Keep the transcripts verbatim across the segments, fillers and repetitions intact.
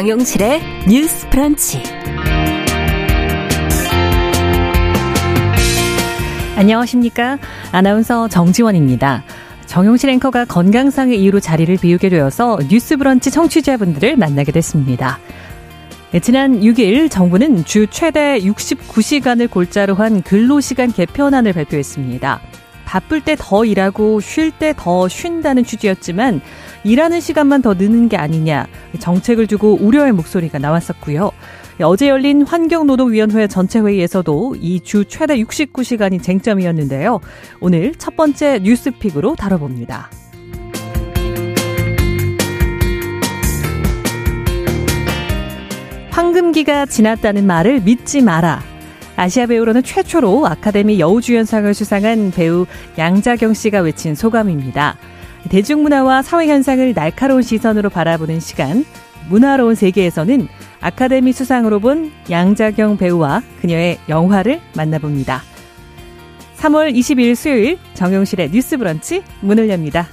정용실의 뉴스 프런치. 안녕하십니까? 아나운서 정지원입니다. 정용실 앵커가 건강상의 이유로 자리를 비우게 되어서 뉴스 브런치 청취자분들을 만나게 됐습니다. 지난 육일 정부는 주 최대 육십구 시간을 골자로 한 근로시간 개편안을 발표했습니다. 바쁠 때 더 일하고 쉴 때 더 쉰다는 취지였지만 일하는 시간만 더 느는 게 아니냐 정책을 두고 우려의 목소리가 나왔었고요. 어제 열린 환경노동위원회 전체 회의에서도 이 주 최대 육십구 시간이 쟁점이었는데요. 오늘 첫 번째 뉴스픽으로 다뤄봅니다. 황금기가 지났다는 말을 믿지 마라. 아시아 배우로는 최초로 아카데미 여우주연상을 수상한 배우 양자경 씨가 외친 소감입니다. 대중문화와 사회현상을 날카로운 시선으로 바라보는 시간, 문화로운 세계에서는 아카데미 수상으로 본 양자경 배우와 그녀의 영화를 만나봅니다. 삼월 이십이일 수요일 정용실의 뉴스 브런치 문을 엽니다.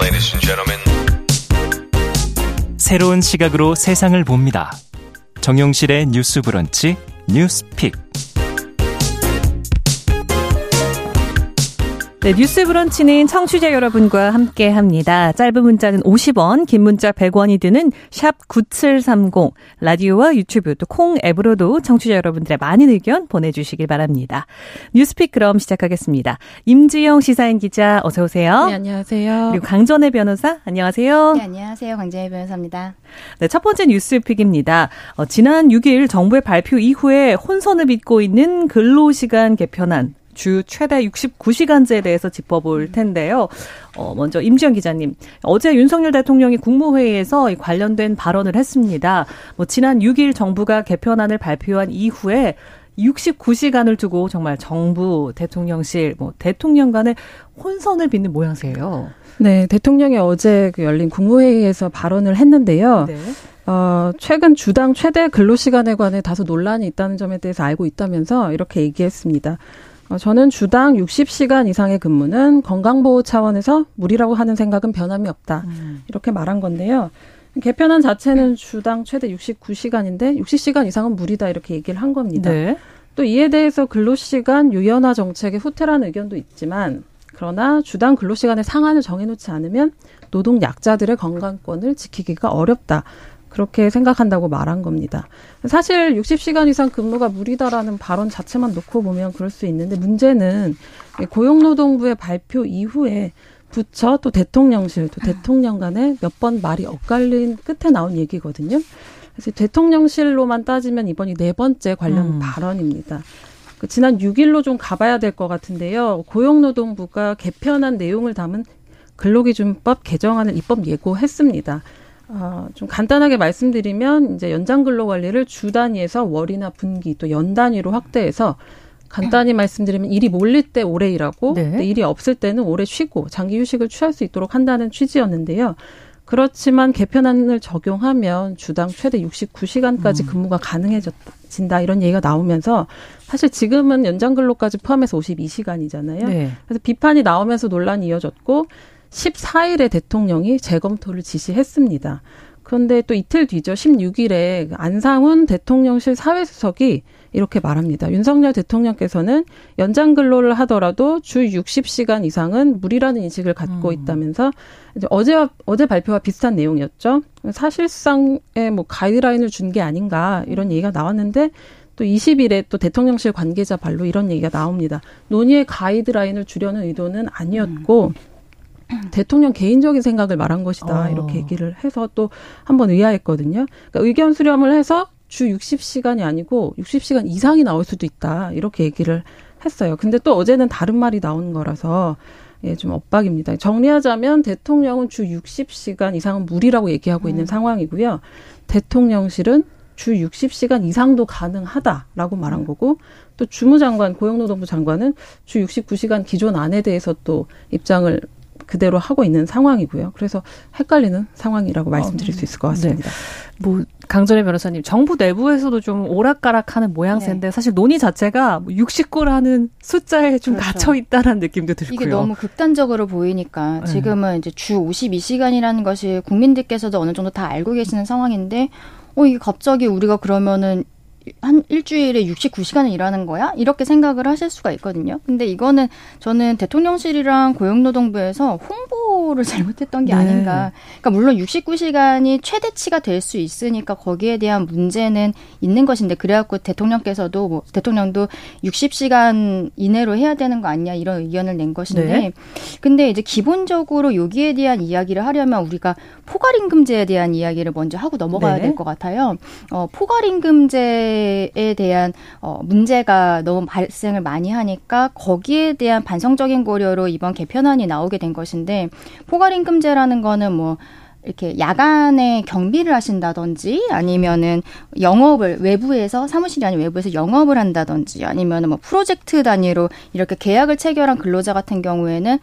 Ladies and gentlemen. 새로운 시각으로 세상을 봅니다. 정용실의 뉴스 브런치 뉴스픽. 네, 뉴스 브런치는 청취자 여러분과 함께합니다. 짧은 문자는 오십 원, 긴 문자 백 원이 드는 샵 구칠삼공, 라디오와 유튜브 또 콩 앱으로도 청취자 여러분들의 많은 의견 보내주시길 바랍니다. 뉴스픽 그럼 시작하겠습니다. 임지영 시사인 기자 어서 오세요. 네, 안녕하세요. 그리고 강전혜 변호사 안녕하세요. 네, 안녕하세요. 강전혜 변호사입니다. 네, 첫 번째 뉴스픽입니다. 어, 지난 육일 정부의 발표 이후에 혼선을 빚고 있는 근로시간 개편안. 주 최대 육십구 시간제에 대해서 짚어볼 텐데요. 어, 먼저 임지영 기자님, 어제 윤석열 대통령이 국무회의에서 이 관련된 발언을 했습니다. 뭐 지난 육일 정부가 개편안을 발표한 이후에 육십구 시간을 두고 정말 정부, 대통령실, 뭐 대통령 간의 혼선을 빚는 모양새예요. 네, 대통령이 어제 그 열린 국무회의에서 발언을 했는데요. 네. 어, 최근 주당 최대 근로시간에 관해 다소 논란이 있다는 점에 대해서 알고 있다면서 이렇게 얘기했습니다. 저는 주당 육십 시간 이상의 근무는 건강보호 차원에서 무리라고 하는 생각은 변함이 없다. 음. 이렇게 말한 건데요. 개편안 자체는 주당 최대 육십구 시간인데 육십 시간 이상은 무리다 이렇게 얘기를 한 겁니다. 네. 또 이에 대해서 근로시간 유연화 정책의 후퇴라는 의견도 있지만 그러나 주당 근로시간의 상한을 정해놓지 않으면 노동 약자들의 건강권을 지키기가 어렵다. 그렇게 생각한다고 말한 겁니다. 사실 육십 시간 이상 근무가 무리다라는 발언 자체만 놓고 보면 그럴 수 있는데 문제는 고용노동부의 발표 이후에 부처 또 대통령실 또 대통령 간에 몇 번 말이 엇갈린 끝에 나온 얘기거든요. 그래서 대통령실로만 따지면 이번이 네 번째 관련 음. 발언입니다. 지난 육일로 좀 가봐야 될 것 같은데요. 고용노동부가 개편한 내용을 담은 근로기준법 개정안을 입법 예고했습니다. 어, 좀 간단하게 말씀드리면 이제 연장 근로 관리를 주 단위에서 월이나 분기 또 연 단위로 확대해서 간단히 말씀드리면 일이 몰릴 때 오래 일하고 네. 일이 없을 때는 오래 쉬고 장기 휴식을 취할 수 있도록 한다는 취지였는데요. 그렇지만 개편안을 적용하면 주당 최대 육십구 시간까지 근무가 가능해진다 이런 얘기가 나오면서 사실 지금은 연장 근로까지 포함해서 오십이 시간이잖아요. 네. 그래서 비판이 나오면서 논란이 이어졌고 십사일에 대통령이 재검토를 지시했습니다. 그런데 또 이틀 뒤죠. 십육일에 안상훈 대통령실 사회수석이 이렇게 말합니다. 윤석열 대통령께서는 연장근로를 하더라도 주 육십 시간 이상은 무리라는 인식을 갖고 음. 있다면서 이제 어제와, 어제 발표와 비슷한 내용이었죠. 사실상의 뭐 가이드라인을 준 게 아닌가 이런 얘기가 나왔는데 또 이십일에 또 대통령실 관계자 발로 이런 얘기가 나옵니다. 논의의 가이드라인을 주려는 의도는 아니었고 음. 대통령 개인적인 생각을 말한 것이다. 어. 이렇게 얘기를 해서 또 한번 의아했거든요. 그러니까 의견 수렴을 해서 주 육십 시간이 아니고 육십 시간 이상이 나올 수도 있다. 이렇게 얘기를 했어요. 근데 또 어제는 다른 말이 나온 거라서 예, 좀 엇박입니다. 정리하자면 대통령은 주 육십 시간 이상은 무리라고 얘기하고 음. 있는 상황이고요. 대통령실은 주 육십 시간 이상도 가능하다라고 말한 거고 또 주무장관, 고용노동부 장관은 주 육십구 시간 기존 안에 대해서 또 입장을 그대로 하고 있는 상황이고요. 그래서 헷갈리는 상황이라고 말씀드릴 수 있을 것 같습니다. 네. 뭐 강전혜 변호사님, 정부 내부에서도 좀 오락가락하는 모양새인데 네. 사실 논의 자체가 육십구라는 숫자에 좀 그렇죠. 갇혀 있다라는 느낌도 들고요. 이게 너무 극단적으로 보이니까 지금은 네. 이제 주 오십이 시간이라는 것이 국민들께서도 어느 정도 다 알고 계시는 상황인데, 어 이게 갑자기 우리가 그러면은 한 일주일에 육십구 시간을 일하는 거야? 이렇게 생각을 하실 수가 있거든요. 근데 이거는 저는 대통령실이랑 고용노동부에서 홍보를 잘못했던 게 네. 아닌가. 그러니까 물론 육십구 시간이 최대치가 될 수 있으니까 거기에 대한 문제는 있는 것인데, 그래갖고 대통령께서도 뭐 대통령도 육십 시간 이내로 해야 되는 거 아니냐 이런 의견을 낸 것인데 네. 근데 이제 기본적으로 여기에 대한 이야기를 하려면 우리가 포괄임금제에 대한 이야기를 먼저 하고 넘어가야 네. 될 것 같아요. 어, 포괄임금제 에 대한 어, 문제가 너무 발생을 많이 하니까 거기에 대한 반성적인 고려로 이번 개편안이 나오게 된 것인데, 포괄임금제라는 거는 뭐 이렇게 야간에 경비를 하신다든지 아니면은 영업을 외부에서 사무실이 아닌 외부에서 영업을 한다든지 아니면은 뭐 프로젝트 단위로 이렇게 계약을 체결한 근로자 같은 경우에는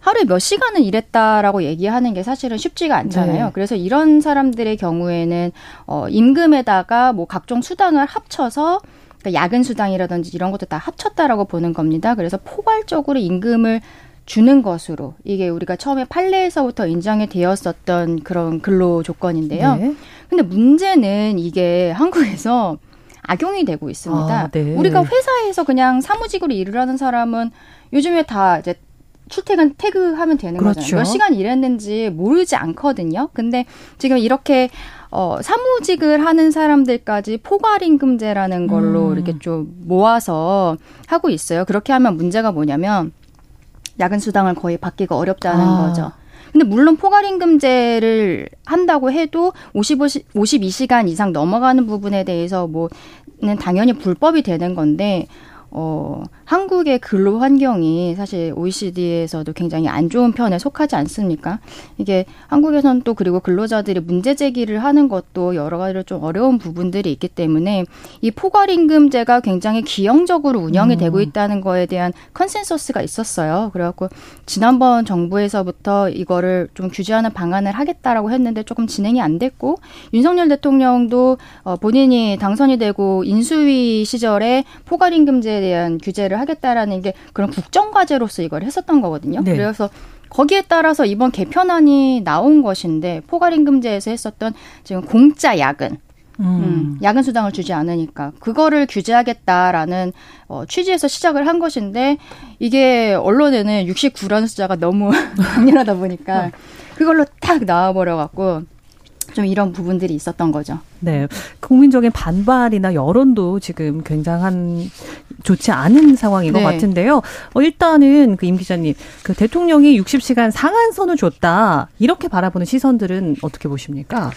하루에 몇 시간은 일했다라고 얘기하는 게 사실은 쉽지가 않잖아요. 네. 그래서 이런 사람들의 경우에는 어, 임금에다가 뭐 각종 수당을 합쳐서 그러니까 야근 수당이라든지 이런 것도 다 합쳤다라고 보는 겁니다. 그래서 포괄적으로 임금을 주는 것으로, 이게 우리가 처음에 판례에서부터 인정이 되었었던 그런 근로 조건인데요. 네. 근데 문제는 이게 한국에서 악용이 되고 있습니다. 아, 네. 우리가 회사에서 그냥 사무직으로 일을 하는 사람은 요즘에 다 이제 출퇴근 태그하면 되는 그렇죠. 거잖아요. 몇 시간 일했는지 모르지 않거든요. 근데 지금 이렇게 어, 사무직을 하는 사람들까지 포괄임금제라는 걸로 음. 이렇게 좀 모아서 하고 있어요. 그렇게 하면 문제가 뭐냐면 야근 수당을 거의 받기가 어렵다는 아. 거죠. 근데 물론 포괄임금제를 한다고 해도 오십오, 오십이 시간 이상 넘어가는 부분에 대해서 뭐는 당연히 불법이 되는 건데, 어, 한국의 근로 환경이 사실 오이시디에서도 굉장히 안 좋은 편에 속하지 않습니까? 이게 한국에서는 또 그리고 근로자들이 문제 제기를 하는 것도 여러 가지로 좀 어려운 부분들이 있기 때문에 이 포괄임금제가 굉장히 기형적으로 운영이 음. 되고 있다는 거에 대한 컨센서스가 있었어요. 그래갖고 지난번 정부에서부터 이거를 좀 규제하는 방안을 하겠다라고 했는데 조금 진행이 안 됐고, 윤석열 대통령도 본인이 당선이 되고 인수위 시절에 포괄임금제에 대한 규제를 하겠다라는 게 그런 국정과제로서 이걸 했었던 거거든요. 네. 그래서 거기에 따라서 이번 개편안이 나온 것인데, 포괄임금제에서 했었던 지금 공짜 야근, 음. 음, 야근 수당을 주지 않으니까 그거를 규제하겠다라는 어, 취지에서 시작을 한 것인데, 이게 언론에는 육십구라는 숫자가 너무 강렬하다 보니까 그걸로 딱 나와버려갖고 좀 이런 부분들이 있었던 거죠. 네, 국민적인 반발이나 여론도 지금 굉장한 좋지 않은 상황인 네. 것 같은데요. 어, 일단은 그 임 기자님, 그 대통령이 육십 시간 상한선을 줬다 이렇게 바라보는 시선들은 어떻게 보십니까?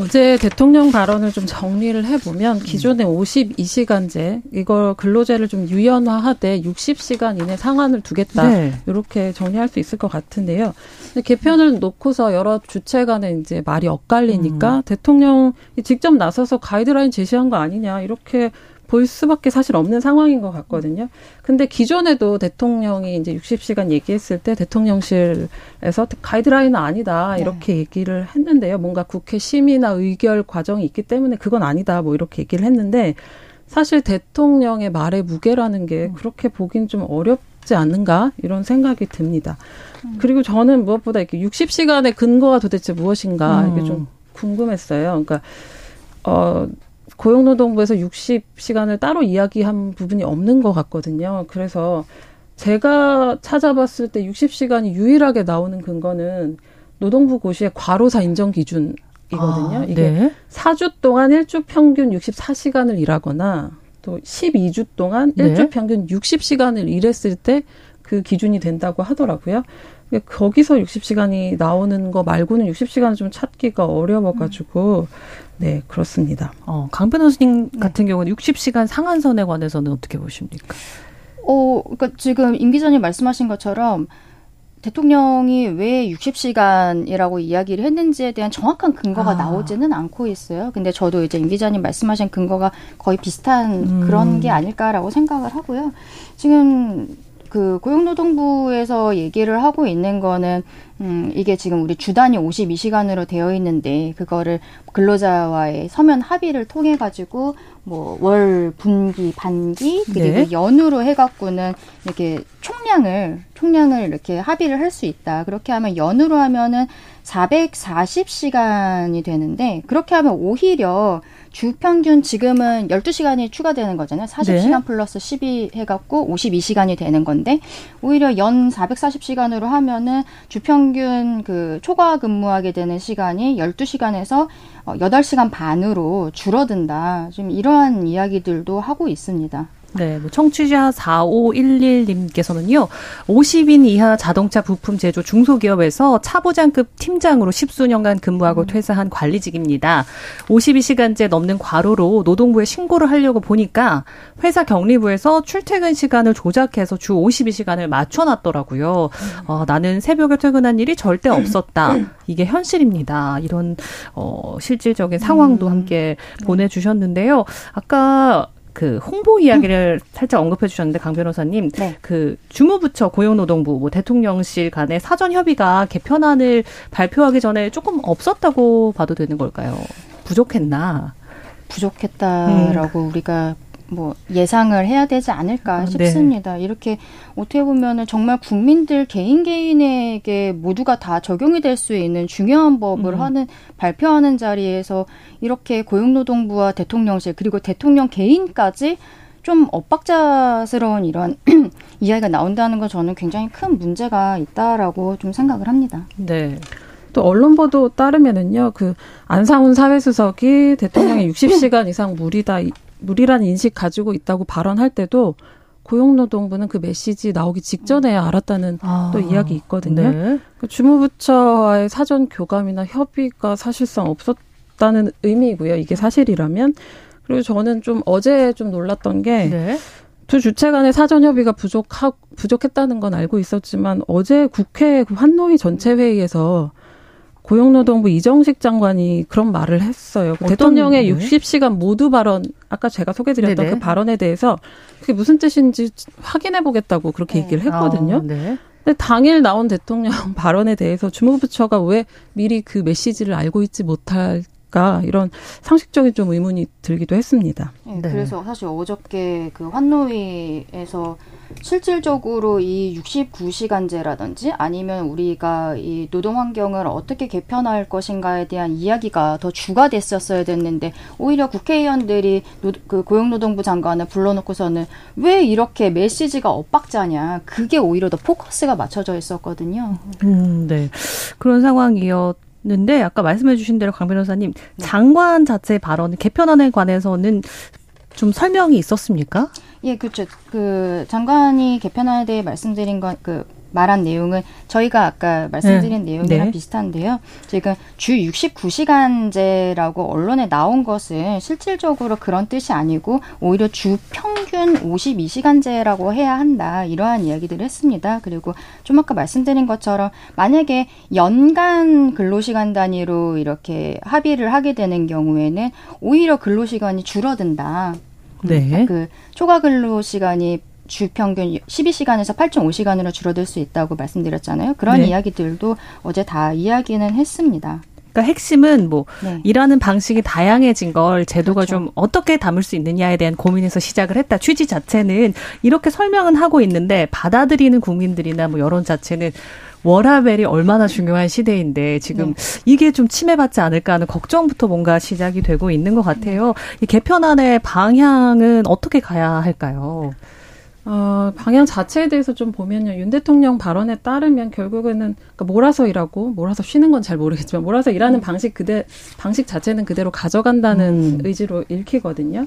어제 대통령 발언을 좀 정리를 해보면, 기존의 오십이 시간제, 이걸 근로제를 좀 유연화하되 육십 시간 이내 상한을 두겠다. 네. 이렇게 정리할 수 있을 것 같은데요. 근데 개편을 놓고서 여러 주체 간에 이제 말이 엇갈리니까 음. 대통령이 직접 나서서 가이드라인 제시한 거 아니냐, 이렇게 볼 수밖에 사실 없는 상황인 것 같거든요. 근데 기존에도 대통령이 이제 육십 시간 얘기했을 때 대통령실에서 가이드라인은 아니다 이렇게 네. 얘기를 했는데요. 뭔가 국회 심의나 의결 과정이 있기 때문에 그건 아니다 뭐 이렇게 얘기를 했는데, 사실 대통령의 말의 무게라는 게 그렇게 보긴 좀 어렵지 않는가 이런 생각이 듭니다. 음. 그리고 저는 무엇보다 이렇게 육십 시간의 근거가 도대체 무엇인가 음. 이게 좀 궁금했어요. 그러니까 어. 고용노동부에서 육십 시간을 따로 이야기한 부분이 없는 것 같거든요. 그래서 제가 찾아봤을 때 육십 시간이 유일하게 나오는 근거는 노동부 고시의 과로사 인정 기준이거든요. 아, 이게 네. 사 주 동안 일 주 평균 육십사 시간을 일하거나 또 십이 주 동안 일 주 네. 평균 육십 시간을 일했을 때 그 기준이 된다고 하더라고요. 거기서 육십 시간이 나오는 거 말고는 육십 시간을 좀 찾기가 어려워가지고 네 그렇습니다. 어, 강 변호사님 네. 같은 경우는 육십 시간 상한선에 관해서는 어떻게 보십니까? 어, 그러니까 지금 임 기자님 말씀하신 것처럼 대통령이 왜 육십 시간이라고 이야기를 했는지에 대한 정확한 근거가 아. 나오지는 않고 있어요. 근데 저도 이제 임 기자님 말씀하신 근거가 거의 비슷한 음. 그런 게 아닐까라고 생각을 하고요. 지금 그 고용노동부에서 얘기를 하고 있는 거는 음, 이게 지금 우리 주단위 오십이 시간으로 되어 있는데 그거를 근로자와의 서면 합의를 통해 가지고 뭐 월, 분기, 반기 그리고 네. 연으로 해갖고는 이렇게 총량을 총량을 이렇게 합의를 할 수 있다. 그렇게 하면 연으로 하면은 사백사십 시간이 되는데 그렇게 하면 오히려 주평균 지금은 열두 시간이 추가되는 거잖아요. 사십 시간 네. 플러스 십이 해갖고 오십이 시간이 되는 건데 오히려 연 사백사십 시간으로 하면은 주평균 그 초과 근무하게 되는 시간이 열두 시간에서 여덟 시간 반으로 줄어든다. 지금 이러한 이야기들도 하고 있습니다. 네, 뭐 청취자 사오일일 님께서는요. 오십 인 이하 자동차 부품 제조 중소기업에서 차부장급 팀장으로 십수년간 근무하고 음. 퇴사한 관리직입니다. 오십이 시간째 넘는 과로로 노동부에 신고를 하려고 보니까 회사 격리부에서 출퇴근 시간을 조작해서 주 오십이 시간을 맞춰놨더라고요. 음. 어, 나는 새벽에 퇴근한 일이 절대 없었다. 이게 현실입니다. 이런 어, 실질적인 상황도 음. 함께 음. 보내주셨는데요. 아까 그 홍보 이야기를 음. 살짝 언급해 주셨는데 강 변호사님 네. 그 주무부처 고용노동부 뭐 대통령실 간의 사전 협의가 개편안을 발표하기 전에 조금 없었다고 봐도 되는 걸까요? 부족했나? 부족했다라고 음. 우리가 뭐 예상을 해야 되지 않을까 싶습니다. 네. 이렇게 어떻게 보면은 정말 국민들 개인 개인에게 모두가 다 적용이 될 수 있는 중요한 법을 음. 하는 발표하는 자리에서 이렇게 고용노동부와 대통령실 그리고 대통령 개인까지 좀 엇박자스러운 이런 이야기가 나온다는 건 저는 굉장히 큰 문제가 있다라고 좀 생각을 합니다. 네. 또 언론 보도 따르면은요, 그 안상훈 사회수석이 대통령의 육십 시간 이상 무리다. 무리란 인식 가지고 있다고 발언할 때도 고용노동부는 그 메시지 나오기 직전에야 알았다는 아, 또 이야기 있거든요. 네. 주무부처와의 사전 교감이나 협의가 사실상 없었다는 의미고요. 이게 사실이라면. 그리고 저는 좀 어제 좀 놀랐던 게 네. 두 주체 간의 사전 협의가 부족하, 부족했다는 건 알고 있었지만 어제 국회 환노위 전체 회의에서 고용노동부 이정식 장관이 그런 말을 했어요. 대통령의 의미에? 육십 시간 모두 발언, 아까 제가 소개드렸던 네네. 그 발언에 대해서 그게 무슨 뜻인지 확인해보겠다고 그렇게 네. 얘기를 했거든요. 아, 네. 근데 당일 나온 대통령 발언에 대해서 주무부처가 왜 미리 그 메시지를 알고 있지 못할까 이런 상식적인 좀 의문이 들기도 했습니다. 네, 네. 그래서 사실 어저께 그 환노위에서 실질적으로 이 육십구 시간제라든지 아니면 우리가 이 노동 환경을 어떻게 개편할 것인가에 대한 이야기가 더 주가 됐었어야 됐는데 오히려 국회의원들이 노, 그 고용노동부 장관을 불러놓고서는 왜 이렇게 메시지가 엇박자냐 그게 오히려 더 포커스가 맞춰져 있었거든요. 음, 네. 그런 상황이요. 는데 아까 말씀해 주신 대로 강 변호사님 네. 장관 자체 발언 개편안에 관해서는 좀 설명이 있었습니까? 예, 그렇죠. 그 장관이 개편안에 대해 말씀드린 건 그 말한 내용은 저희가 아까 말씀드린 네. 내용이랑 네. 비슷한데요. 지금 주 육십구 시간제라고 언론에 나온 것은 실질적으로 그런 뜻이 아니고 오히려 주 평균 오십이 시간제라고 해야 한다. 이러한 이야기들을 했습니다. 그리고 좀 아까 말씀드린 것처럼 만약에 연간 근로시간 단위로 이렇게 합의를 하게 되는 경우에는 오히려 근로시간이 줄어든다. 네. 그 초과 근로시간이 주평균 십이 시간에서 팔 점 오 시간으로 줄어들 수 있다고 말씀드렸잖아요. 그런 네. 이야기들도 어제 다 이야기는 했습니다. 그러니까 핵심은 뭐 네. 일하는 방식이 다양해진 걸 제도가 그렇죠. 좀 어떻게 담을 수 있느냐에 대한 고민에서 시작을 했다. 취지 자체는 이렇게 설명은 하고 있는데 받아들이는 국민들이나 뭐 여론 자체는 워라밸이 얼마나 중요한 시대인데 지금 네. 이게 좀 침해받지 않을까 하는 걱정부터 뭔가 시작이 되고 있는 것 같아요. 이 개편안의 방향은 어떻게 가야 할까요? 어, 방향 자체에 대해서 좀 보면요. 윤 대통령 발언에 따르면 결국에는 그러니까 몰아서 일하고 몰아서 쉬는 건 잘 모르겠지만 몰아서 일하는 음. 방식 그대 방식 자체는 그대로 가져간다는 음. 의지로 읽히거든요.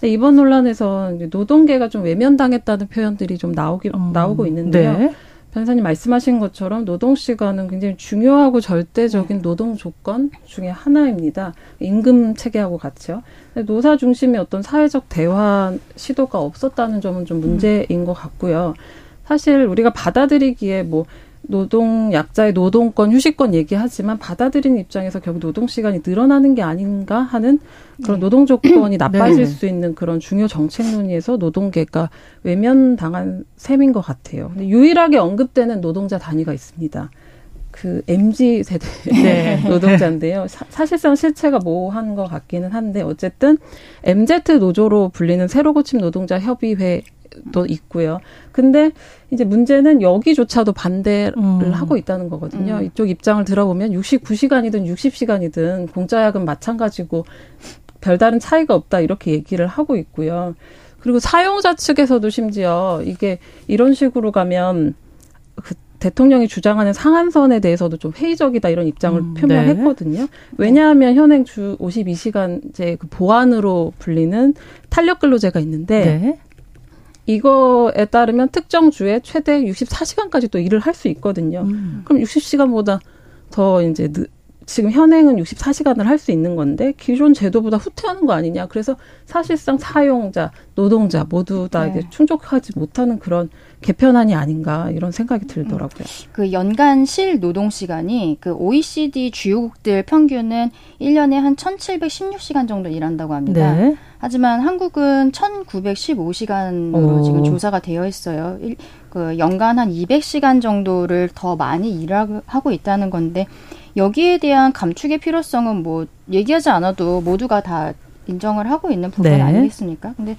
근데 이번 논란에서 노동계가 좀 외면당했다는 표현들이 좀 나오기 음. 나오고 있는데요. 네. 변호사님 말씀하신 것처럼 노동시간은 굉장히 중요하고 절대적인 노동 조건 중에 하나입니다. 임금 체계하고 같이요. 노사 중심의 어떤 사회적 대화 시도가 없었다는 점은 좀 문제인 것 같고요. 사실 우리가 받아들이기에 뭐 노동 약자의 노동권, 휴식권 얘기하지만 받아들이는 입장에서 결국 노동 시간이 늘어나는 게 아닌가 하는 그런 노동 조건이 나빠질 네. 수 있는 그런 중요 정책 논의에서 노동계가 외면당한 셈인 것 같아요. 근데 유일하게 언급되는 노동자 단위가 있습니다. 그 엠지 세대 네. 노동자인데요. 사, 사실상 실체가 모호한 것 같기는 한데 어쨌든 엠지 노조로 불리는 새로 고침 노동자 협의회 도 있고요. 근데 이제 문제는 여기조차도 반대를 음. 하고 있다는 거거든요. 음. 이쪽 입장을 들어보면 육십구 시간이든 육십 시간이든 공짜야근 마찬가지고 별다른 차이가 없다 이렇게 얘기를 하고 있고요. 그리고 사용자 측에서도 심지어 이게 이런 식으로 가면 그 대통령이 주장하는 상한선에 대해서도 좀 회의적이다 이런 입장을 음, 표명했거든요. 네. 왜냐하면 현행 주 오십이 시간제 그 보완으로 불리는 탄력근로제가 있는데 네. 이거에 따르면 특정 주에 최대 육십사 시간까지 또 일을 할 수 있거든요. 음. 그럼 육십 시간보다 더 이제 느, 지금 현행은 육십사 시간을 할 수 있는 건데 기존 제도보다 후퇴하는 거 아니냐. 그래서 사실상 사용자, 노동자 모두 다 네. 이제 충족하지 못하는 그런 개편안이 아닌가 이런 생각이 들더라고요. 그 연간 실 노동 시간이 그 오이시디 주요국들 평균은 일 년에 한 천칠백십육 시간 정도 일한다고 합니다. 네. 하지만 한국은 천구백십오 시간으로 오. 지금 조사가 되어 있어요. 일, 그 연간 한 이백 시간 정도를 더 많이 일하고 있다는 건데 여기에 대한 감축의 필요성은 뭐 얘기하지 않아도 모두가 다 인정을 하고 있는 부분 네. 아니겠습니까? 근데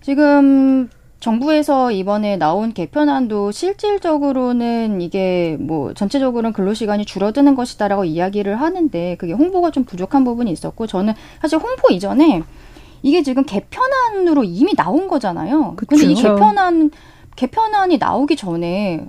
지금 정부에서 이번에 나온 개편안도 실질적으로는 이게 뭐 전체적으로는 근로시간이 줄어드는 것이다라고 이야기를 하는데 그게 홍보가 좀 부족한 부분이 있었고 저는 사실 홍보 이전에 이게 지금 개편안으로 이미 나온 거잖아요. 그쵸. 근데 이 개편안, 개편안이 나오기 전에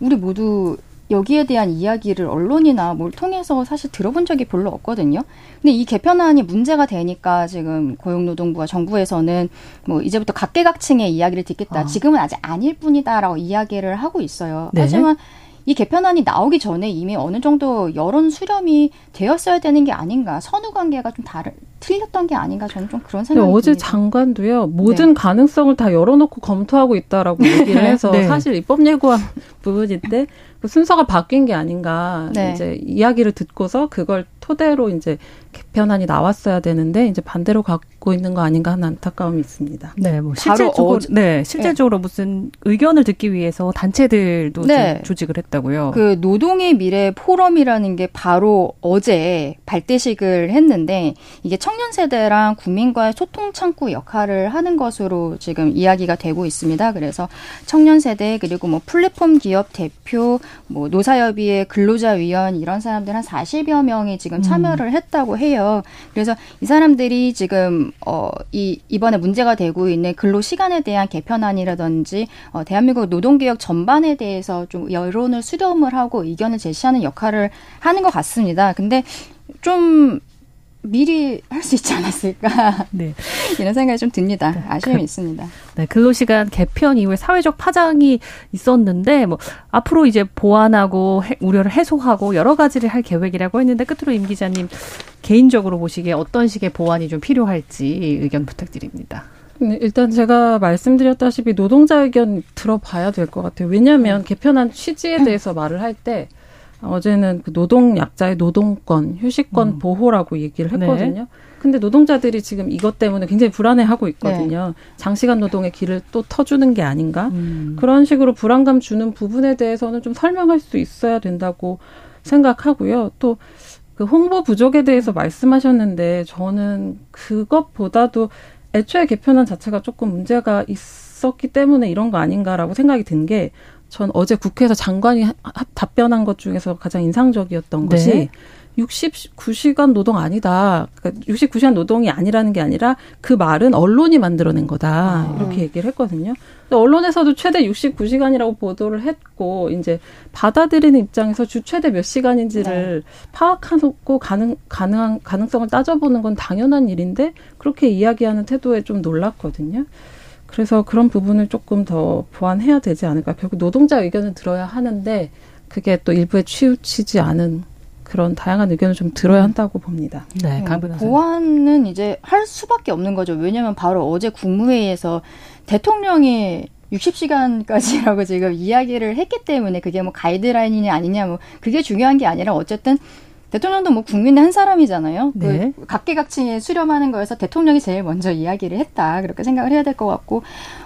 우리 모두 여기에 대한 이야기를 언론이나 뭘 통해서 사실 들어본 적이 별로 없거든요. 근데 이 개편안이 문제가 되니까 지금 고용노동부와 정부에서는 뭐 이제부터 각계각층의 이야기를 듣겠다. 아. 지금은 아직 아닐 뿐이다라고 이야기를 하고 있어요. 네. 하지만 이 개편안이 나오기 전에 이미 어느 정도 여론 수렴이 되었어야 되는 게 아닌가. 선후 관계가 좀 다른 틀렸던 게 아닌가. 저는 좀 그런 생각이 듭니다. 어제 장관도요. 모든 네. 가능성을 다 열어놓고 검토하고 있다라고 얘기를 해서 네. 사실 입법 예고한 부분인데 그 순서가 바뀐 게 아닌가. 네. 이제 이야기를 듣고서 그걸 토대로 이제 개편안이 나왔어야 되는데 이제 반대로 갖고 있는 거 아닌가 하는 안타까움이 있습니다. 네, 뭐 실질적으로 어제, 네, 실질적으로 네. 무슨 의견을 듣기 위해서 단체들도 네. 조직을 했다고요. 그 노동의 미래 포럼이라는 게 바로 어제 발대식을 했는데 이게 청년 세대랑 국민과의 소통 창구 역할을 하는 것으로 지금 이야기가 되고 있습니다. 그래서 청년 세대 그리고 뭐 플랫폼 기업 대표 뭐 노사협의회 근로자위원 이런 사람들 한 사십여 명이 지금 참여를 했다고 해요. 그래서 이 사람들이 지금 어, 이, 이번에 문제가 되고 있는 근로시간에 대한 개편안이라든지 어, 대한민국 노동개혁 전반에 대해서 좀 여론을 수렴을 하고 의견을 제시하는 역할을 하는 것 같습니다. 근데 좀 미리 할 수 있지 않았을까 네. 이런 생각이 좀 듭니다. 네. 아쉬움이 그, 있습니다. 네, 근로시간 개편 이후에 사회적 파장이 있었는데 뭐 앞으로 이제 보완하고 해, 우려를 해소하고 여러 가지를 할 계획이라고 했는데 끝으로 임 기자님 개인적으로 보시기에 어떤 식의 보완이 좀 필요할지 의견 부탁드립니다. 일단 제가 말씀드렸다시피 노동자 의견 들어봐야 될 것 같아요. 왜냐하면 음. 개편한 취지에 대해서 말을 할 때 어제는 그 노동 약자의 노동권, 휴식권 음. 보호라고 얘기를 했거든요. 네. 근데 노동자들이 지금 이것 때문에 굉장히 불안해하고 있거든요. 네. 장시간 노동의 길을 또 터주는 게 아닌가? 음. 그런 식으로 불안감 주는 부분에 대해서는 좀 설명할 수 있어야 된다고 생각하고요. 또 그 홍보 부족에 대해서 말씀하셨는데 저는 그것보다도 애초에 개편안 자체가 조금 문제가 있었기 때문에 이런 거 아닌가라고 생각이 든 게 전 어제 국회에서 장관이 하, 답변한 것 중에서 가장 인상적이었던 네. 것이 육십구 시간 노동 아니다. 그러니까 육십구 시간 노동이 아니라는 게 아니라 그 말은 언론이 만들어낸 거다. 아. 이렇게 얘기를 했거든요. 언론에서도 최대 육십구 시간이라고 보도를 했고 이제 받아들이는 입장에서 주 최대 몇 시간인지를 네. 파악하고 가능, 가능한, 가능성을 따져보는 건 당연한 일인데 그렇게 이야기하는 태도에 좀 놀랐거든요. 그래서 그런 부분을 조금 더 보완해야 되지 않을까. 결국 노동자 의견을 들어야 하는데 그게 또 일부에 치우치지 않은 그런 다양한 의견을 좀 들어야 한다고 봅니다. 네, 강변호사님. 음, 보완은 이제 할 수밖에 없는 거죠. 왜냐하면 바로 어제 국무회의에서 대통령이 육십 시간까지라고 지금 이야기를 했기 때문에 그게 뭐 가이드라인이냐 아니냐 뭐 그게 중요한 게 아니라 어쨌든 대통령도 뭐 국민의 한 사람이잖아요. 네. 그 각계각층에 수렴하는 거여서 대통령이 제일 먼저 이야기를 했다. 그렇게 생각을 해야 될 것 같고,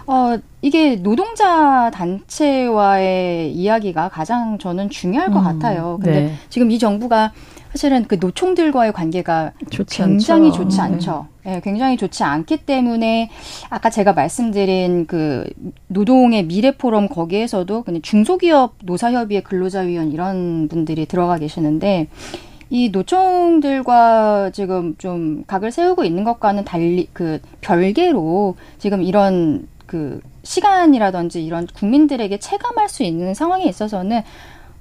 어, 이게 노동자 단체와의 이야기가 가장 저는 중요할 것 음, 같아요. 근데 네. 지금 이 정부가 사실은 그 노총들과의 관계가 좋지 굉장히 않죠. 좋지 않죠. 네. 네, 굉장히 좋지 않기 때문에 아까 제가 말씀드린 그 노동의 미래 포럼 거기에서도 그냥 중소기업 노사협의회 근로자위원 이런 분들이 들어가 계시는데 이 노총들과 지금 좀 각을 세우고 있는 것과는 달리 그 별개로 지금 이런 그 시간이라든지 이런 국민들에게 체감할 수 있는 상황에 있어서는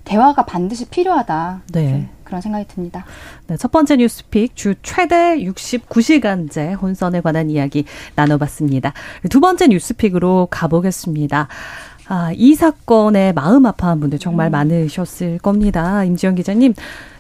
대화가 반드시 필요하다. 네. 그런 생각이 듭니다. 네, 첫 번째 뉴스픽 주 최대 육십구 시간제 혼선에 관한 이야기 나눠봤습니다. 두 번째 뉴스픽으로 가보겠습니다. 아, 이 사건에 마음 아파한 분들 정말 음. 많으셨을 겁니다. 임지영 기자님,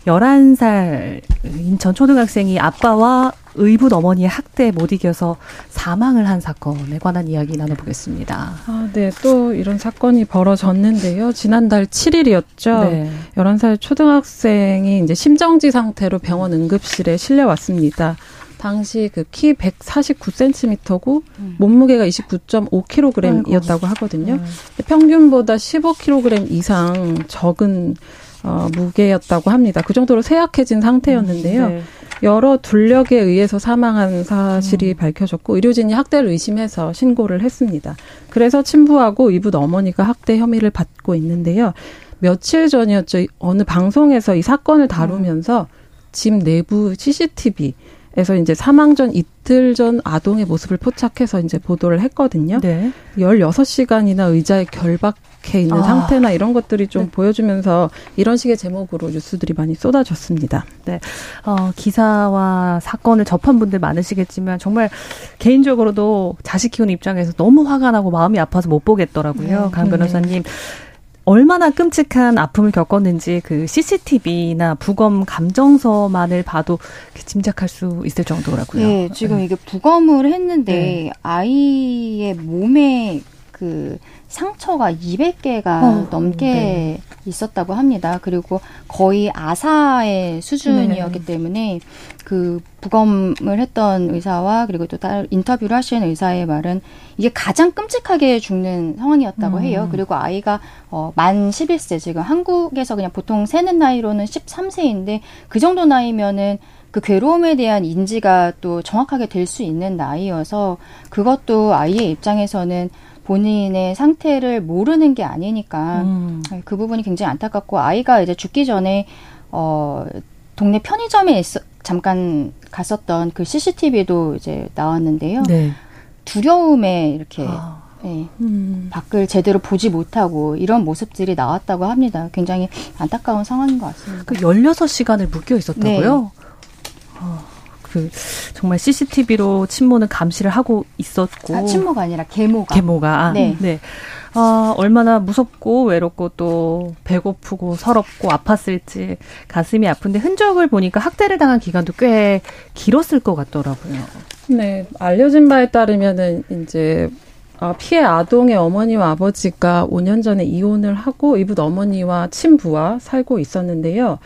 열한 살 인천 초등학생이 아빠와 의붓 어머니의 학대에 못 이겨서 사망을 한 사건에 관한 이야기 나눠보겠습니다. 아, 네. 또 이런 사건이 벌어졌는데요. 지난달 칠 일이었죠. 네. 열한 살 초등학생이 이제 심정지 상태로 병원 응급실에 실려왔습니다. 당시 그 키 백사십구 센티미터고 음. 몸무게가 이십구 점 오 킬로그램이었다고 하거든요. 음. 평균보다 십오 킬로그램 이상 적은 어, 무게였다고 합니다. 그 정도로 쇠약해진 상태였는데요. 음, 네. 여러 둘력에 의해서 사망한 사실이 음. 밝혀졌고 의료진이 학대를 의심해서 신고를 했습니다. 그래서 친부하고 의붓 어머니가 학대 혐의를 받고 있는데요. 며칠 전이었죠. 어느 방송에서 이 사건을 다루면서 음. 집 내부 씨씨티비에서 이제 사망 전 이틀 전 아동의 모습을 포착해서 이제 보도를 했거든요. 네. 열여섯 시간이나 의자에 결박 있는 아. 상태나 이런 것들이 좀 네. 보여주면서 이런 식의 제목으로 뉴스들이 많이 쏟아졌습니다. 네, 어, 기사와 사건을 접한 분들 많으시겠지만 정말 개인적으로도 자식 키우는 입장에서 너무 화가 나고 마음이 아파서 못 보겠더라고요. 네. 강 변호사님. 네. 얼마나 끔찍한 아픔을 겪었는지 그 씨씨티비나 부검 감정서만을 봐도 짐작할 수 있을 정도라고요. 네, 지금 이게 부검을 했는데 네. 아이의 몸에 그 상처가 이백 개가 어, 넘게 네. 있었다고 합니다. 그리고 거의 아사의 수준이었기 네. 때문에 그 부검을 했던 의사와 그리고 또 다른 인터뷰를 하시는 의사의 말은 이게 가장 끔찍하게 죽는 상황이었다고 음. 해요. 그리고 아이가 어, 만 열한 세 지금 한국에서 그냥 보통 세는 나이로는 열세 세인데 그 정도 나이면은 그 괴로움에 대한 인지가 또 정확하게 될 수 있는 나이여서 그것도 아이의 입장에서는 본인의 상태를 모르는 게 아니니까 음. 그 부분이 굉장히 안타깝고 아이가 이제 죽기 전에 어, 동네 편의점에 있어, 잠깐 갔었던 그 씨씨티비도 이제 나왔는데요. 네. 두려움에 이렇게 아. 네, 음. 밖을 제대로 보지 못하고 이런 모습들이 나왔다고 합니다. 굉장히 안타까운 상황인 것 같습니다. 그 열여섯 시간을 묶여 있었다고요? 네. 어. 그 정말 씨씨티비로 친모는 감시를 하고 있었고 아, 친모가 아니라 계모가 계모가 네, 네. 아, 얼마나 무섭고 외롭고 또 배고프고 서럽고 아팠을지 가슴이 아픈데 흔적을 보니까 학대를 당한 기간도 꽤 길었을 것 같더라고요. 네, 알려진 바에 따르면은 이제 피해 아동의 어머니와 아버지가 오 년 전에 이혼을 하고 의붓 어머니와 친부와 살고 있었는데요.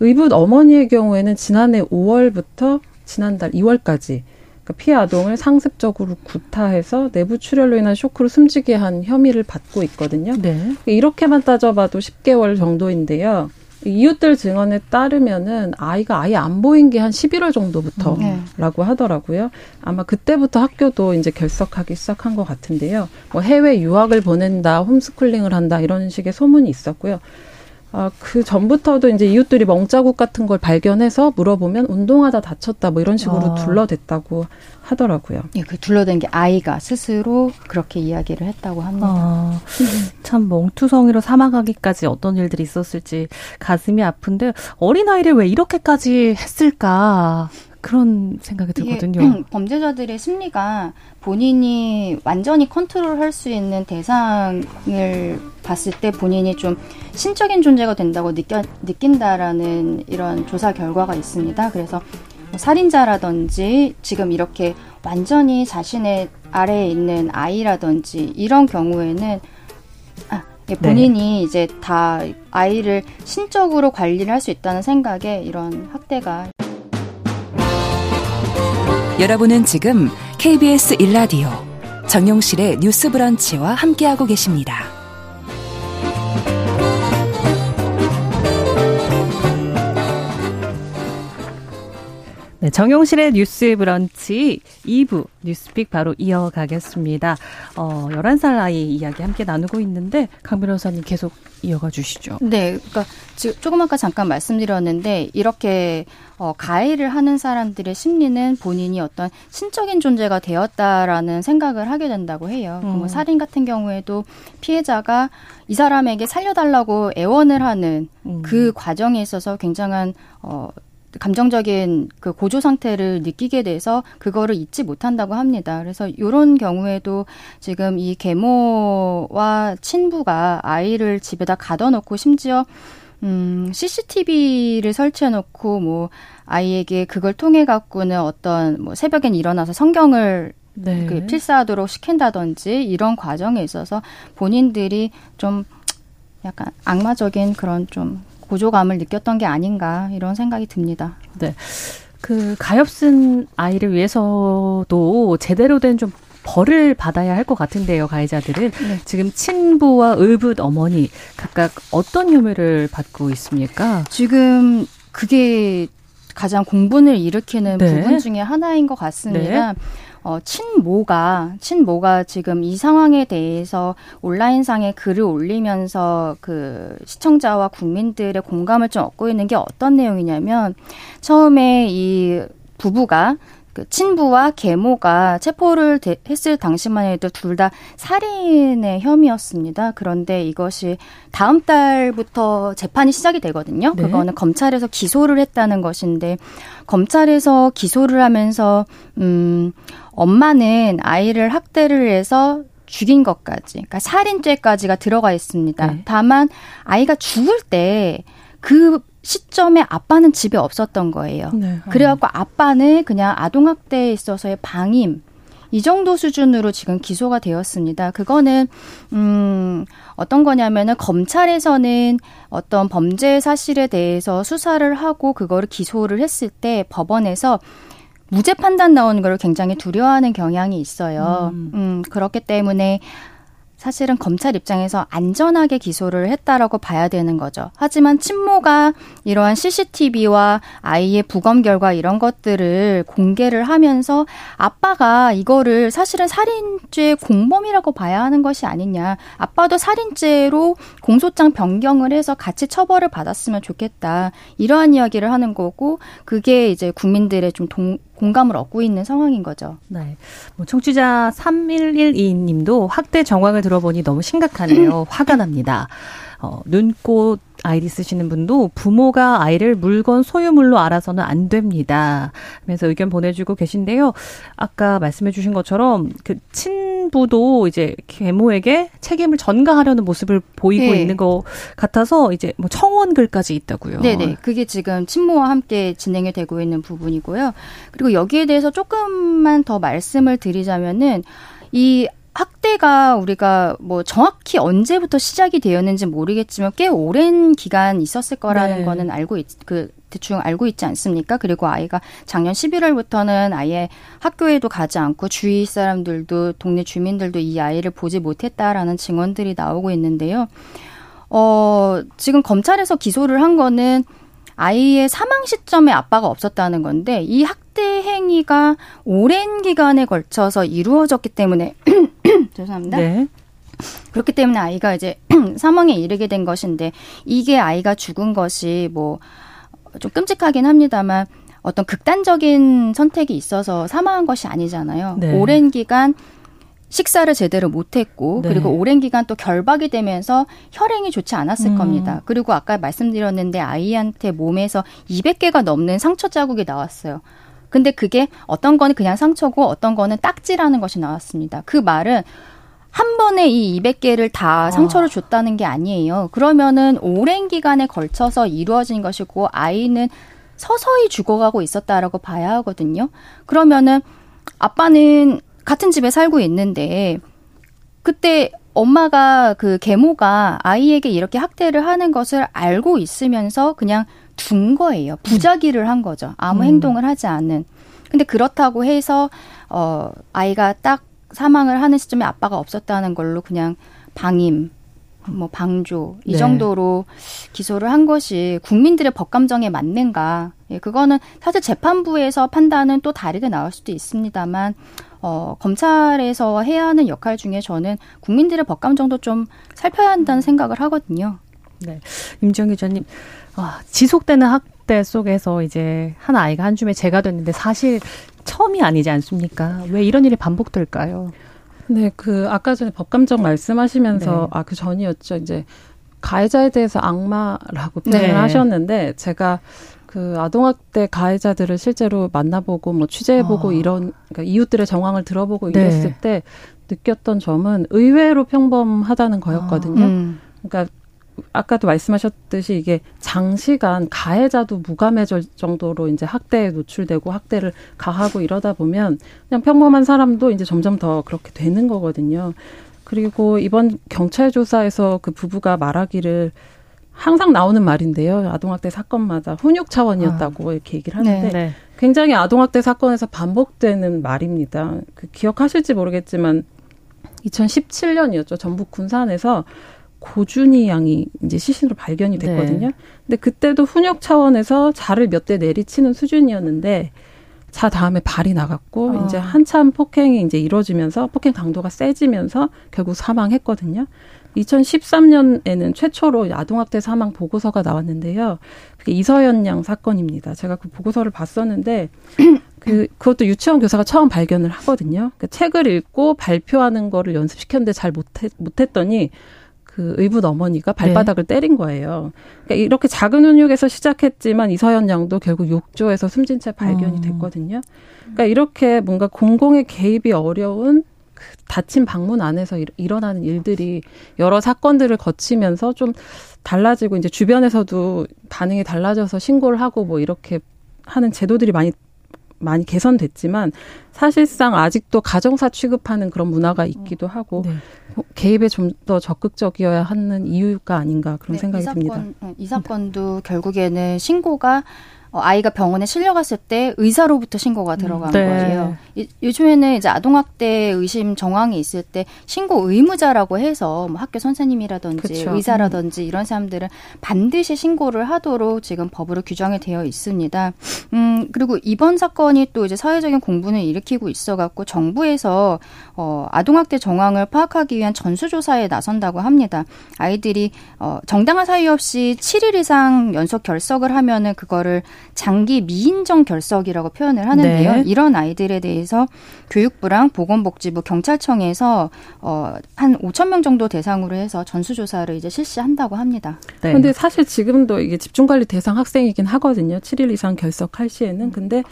의붓 어머니의 경우에는 지난해 오월부터 지난달 이월까지 그러니까 피해 아동을 상습적으로 구타해서 내부 출혈로 인한 쇼크로 숨지게 한 혐의를 받고 있거든요. 네. 이렇게만 따져봐도 십 개월 정도인데요. 이웃들 증언에 따르면은 아이가 아예 안 보인 게 한 십일월 정도부터라고 네. 하더라고요. 아마 그때부터 학교도 이제 결석하기 시작한 것 같은데요. 뭐 해외 유학을 보낸다, 홈스쿨링을 한다 이런 식의 소문이 있었고요. 아, 그 전부터도 이제 이웃들이 멍자국 같은 걸 발견해서 물어보면 운동하다 다쳤다 뭐 이런 식으로 아. 둘러댔다고 하더라고요. 예, 그 둘러댄 게 아이가 스스로 그렇게 이야기를 했다고 합니다. 아, 참 멍투성이로 사망하기까지 어떤 일들이 있었을지 가슴이 아픈데 어린아이를 왜 이렇게까지 했을까? 그런 생각이 들거든요. 이게 범죄자들의 심리가 본인이 완전히 컨트롤할 수 있는 대상을 봤을 때 본인이 좀 신적인 존재가 된다고 느껴, 느낀다라는 이런 조사 결과가 있습니다. 그래서 살인자라든지 지금 이렇게 완전히 자신의 아래에 있는 아이라든지 이런 경우에는 아, 본인이 네. 이제 다 아이를 신적으로 관리를 할 수 있다는 생각에 이런 학대가. 여러분은 지금 케이비에스 일 라디오 정용실의 뉴스 브런치와 함께하고 계십니다. 네, 정용실의 뉴스 브런치 이 부 뉴스픽 바로 이어가겠습니다. 어, 열한 살 아이 이야기 함께 나누고 있는데 강 변호사님 계속 이어가 주시죠. 네, 그러니까 지금 조금 아까 잠깐 말씀드렸는데 이렇게 어, 가해를 하는 사람들의 심리는 본인이 어떤 신적인 존재가 되었다라는 생각을 하게 된다고 해요. 음. 뭐 살인 같은 경우에도 피해자가 이 사람에게 살려달라고 애원을 하는 음. 그 과정에 있어서 굉장한 어, 감정적인 그 고조 상태를 느끼게 돼서 그거를 잊지 못한다고 합니다. 그래서 이런 경우에도 지금 이 계모와 친부가 아이를 집에다 가둬놓고 심지어 음, 씨씨티비를 설치해놓고 뭐 아이에게 그걸 통해 갖고는 어떤 뭐 새벽엔 일어나서 성경을 네. 그 필사하도록 시킨다든지 이런 과정에 있어서 본인들이 좀 약간 악마적인 그런 좀 고조감을 느꼈던 게 아닌가 이런 생각이 듭니다. 네, 그 가엾은 아이를 위해서도 제대로 된 좀 벌을 받아야 할 것 같은데요. 가해자들은 네. 지금 친부와 의붓 어머니 각각 어떤 혐의를 받고 있습니까? 지금 그게 가장 공분을 일으키는 네. 부분 중에 하나인 것 같습니다. 네. 어, 친모가, 친모가 지금 이 상황에 대해서 온라인상에 글을 올리면서 그 시청자와 국민들의 공감을 좀 얻고 있는 게 어떤 내용이냐면 처음에 이 부부가 그 친부와 계모가 체포를 대, 했을 당시만 해도 둘 다 살인의 혐의였습니다. 그런데 이것이 다음 달부터 재판이 시작이 되거든요. 네. 그거는 검찰에서 기소를 했다는 것인데 검찰에서 기소를 하면서 음, 엄마는 아이를 학대를 해서 죽인 것까지, 그러니까 살인죄까지가 들어가 있습니다. 네. 다만 아이가 죽을 때 그 시점에 아빠는 집에 없었던 거예요. 네. 그래갖고 아빠는 그냥 아동학대에 있어서의 방임 이 정도 수준으로 지금 기소가 되었습니다. 그거는 음, 어떤 거냐면은 검찰에서는 어떤 범죄 사실에 대해서 수사를 하고 그거를 기소를 했을 때 법원에서 무죄 판단 나오는 걸 굉장히 두려워하는 경향이 있어요. 음. 음, 그렇기 때문에 사실은 검찰 입장에서 안전하게 기소를 했다라고 봐야 되는 거죠. 하지만 친모가 이러한 씨씨티비와 아이의 부검 결과 이런 것들을 공개를 하면서 아빠가 이거를 사실은 살인죄 공범이라고 봐야 하는 것이 아니냐. 아빠도 살인죄로 공소장 변경을 해서 같이 처벌을 받았으면 좋겠다. 이러한 이야기를 하는 거고 그게 이제 국민들의 좀 동... 공감을 얻고 있는 상황인 거죠. 네. 뭐 청취자 삼일일이 님도 학대 정황을 들어보니 너무 심각하네요. 화가 납니다. 어, 눈꽃 아이디 쓰시는 분도 부모가 아이를 물건 소유물로 알아서는 안 됩니다. 그래서 의견 보내주고 계신데요. 아까 말씀해 주신 것처럼 그 친부도 이제 계모에게 책임을 전가하려는 모습을 보이고 네. 있는 것 같아서 이제 뭐 청원글까지 있다고요. 네네. 그게 지금 친모와 함께 진행이 되고 있는 부분이고요. 그리고 여기에 대해서 조금만 더 말씀을 드리자면은 이 학대가 우리가 뭐 정확히 언제부터 시작이 되었는지 모르겠지만 꽤 오랜 기간 있었을 거라는 네. 거는 알고 있, 그 대충 알고 있지 않습니까? 그리고 아이가 작년 십일월부터는 아예 학교에도 가지 않고 주위 사람들도 동네 주민들도 이 아이를 보지 못했다라는 증언들이 나오고 있는데요. 어, 지금 검찰에서 기소를 한 거는 아이의 사망 시점에 아빠가 없었다는 건데 이 학대 행위가 오랜 기간에 걸쳐서 이루어졌기 때문에 죄송합니다. 네. 그렇기 때문에 아이가 이제 사망에 이르게 된 것인데 이게 아이가 죽은 것이 뭐 좀 끔찍하긴 합니다만 어떤 극단적인 선택이 있어서 사망한 것이 아니잖아요. 네. 오랜 기간 식사를 제대로 못했고 네. 그리고 오랜 기간 또 결박이 되면서 혈행이 좋지 않았을 음. 겁니다. 그리고 아까 말씀드렸는데 아이한테 몸에서 이백 개가 넘는 상처 자국이 나왔어요. 근데 그게 어떤 거는 그냥 상처고 어떤 거는 딱지라는 것이 나왔습니다. 그 말은 한 번에 이 이백 개를 다 상처를 줬다는 게 아니에요. 그러면은 오랜 기간에 걸쳐서 이루어진 것이고 아이는 서서히 죽어가고 있었다라고 봐야 하거든요. 그러면은 아빠는 같은 집에 살고 있는데 그때 엄마가 그 계모가 아이에게 이렇게 학대를 하는 것을 알고 있으면서 그냥 둔 거예요. 부자기를 한 거죠. 아무 음. 행동을 하지 않는. 근데 그렇다고 해서 어, 아이가 딱 사망을 하는 시점에 아빠가 없었다는 걸로 그냥 방임, 뭐 방조 이 네. 정도로 기소를 한 것이 국민들의 법감정에 맞는가. 예, 그거는 사실 재판부에서 판단은 또 다르게 나올 수도 있습니다만 어, 검찰에서 해야 하는 역할 중에 저는 국민들의 법감정도 좀 살펴야 한다는 생각을 하거든요. 네, 임지영 기자님, 아, 지속되는 학대 속에서 이제 한 아이가 한 줌에 재가 됐는데 사실 처음이 아니지 않습니까? 왜 이런 일이 반복될까요? 네, 그 아까 전에 법감정 말씀하시면서 네. 아, 그 전이었죠. 이제 가해자에 대해서 악마라고 표현을 네. 하셨는데 제가 그 아동학대 가해자들을 실제로 만나보고 뭐 취재해보고 어. 이런 그러니까 이웃들의 정황을 들어보고 네. 이랬을 때 느꼈던 점은 의외로 평범하다는 거였거든요. 어. 음. 그러니까 아까도 말씀하셨듯이 이게 장시간 가해자도 무감해질 정도로 이제 학대에 노출되고 학대를 가하고 이러다 보면 그냥 평범한 사람도 이제 점점 더 그렇게 되는 거거든요. 그리고 이번 경찰 조사에서 그 부부가 말하기를 항상 나오는 말인데요. 아동학대 사건마다 훈육 차원이었다고 아. 이렇게 얘기를 하는데 네, 네. 굉장히 아동학대 사건에서 반복되는 말입니다. 그 기억하실지 모르겠지만 이천십칠 년이었죠. 전북 군산에서 고준희 양이 이제 시신으로 발견이 됐거든요. 네. 근데 그때도 훈육 차원에서 자를 몇 대 내리치는 수준이었는데 자 다음에 발이 나갔고 어. 이제 한참 폭행이 이제 이루어지면서 폭행 강도가 세지면서 결국 사망했거든요. 이천십삼 년에는 최초로 아동학대 사망 보고서가 나왔는데요. 그게 이서연 양 사건입니다. 제가 그 보고서를 봤었는데 그, 그것도 유치원 교사가 처음 발견을 하거든요. 그 책을 읽고 발표하는 거를 연습시켰는데 잘 못해, 못했더니 그 의붓 어머니가 발바닥을 네. 때린 거예요. 그러니까 이렇게 작은 훈육에서 시작했지만 이서연 양도 결국 욕조에서 숨진 채 발견이 어. 됐거든요. 그러니까 이렇게 뭔가 공공의 개입이 어려운 그 닫힌 방문 안에서 일, 일어나는 일들이 여러 사건들을 거치면서 좀 달라지고 이제 주변에서도 반응이 달라져서 신고를 하고 뭐 이렇게 하는 제도들이 많이 많이 개선됐지만 사실상 아직도 가정사 취급하는 그런 문화가 있기도 하고 네. 개입에 좀 더 적극적이어야 하는 이유가 아닌가 그런 네, 생각이 이 사건, 듭니다. 이 사건도 결국에는 신고가 아이가 병원에 실려갔을 때 의사로부터 신고가 들어간 네. 거예요. 요즘에는 이제 아동학대 의심 정황이 있을 때 신고 의무자라고 해서 뭐 학교 선생님이라든지 그쵸. 의사라든지 이런 사람들은 반드시 신고를 하도록 지금 법으로 규정이 되어 있습니다. 음, 그리고 이번 사건이 또 이제 사회적인 공분을 일으키고 있어갖고 정부에서 어, 아동학대 정황을 파악하기 위한 전수조사에 나선다고 합니다. 아이들이 어, 정당한 사유 없이 칠 일 이상 연속 결석을 하면은 그거를 장기 미인정 결석이라고 표현을 하는데요. 네. 이런 아이들에 대해서 교육부랑 보건복지부, 경찰청에서 어, 한 오천 명 정도 대상으로 해서 전수조사를 이제 실시한다고 합니다. 네. 그런데 사실 지금도 이게 집중관리 대상 학생이긴 하거든요. 칠 일 이상 결석할 시에는. 근데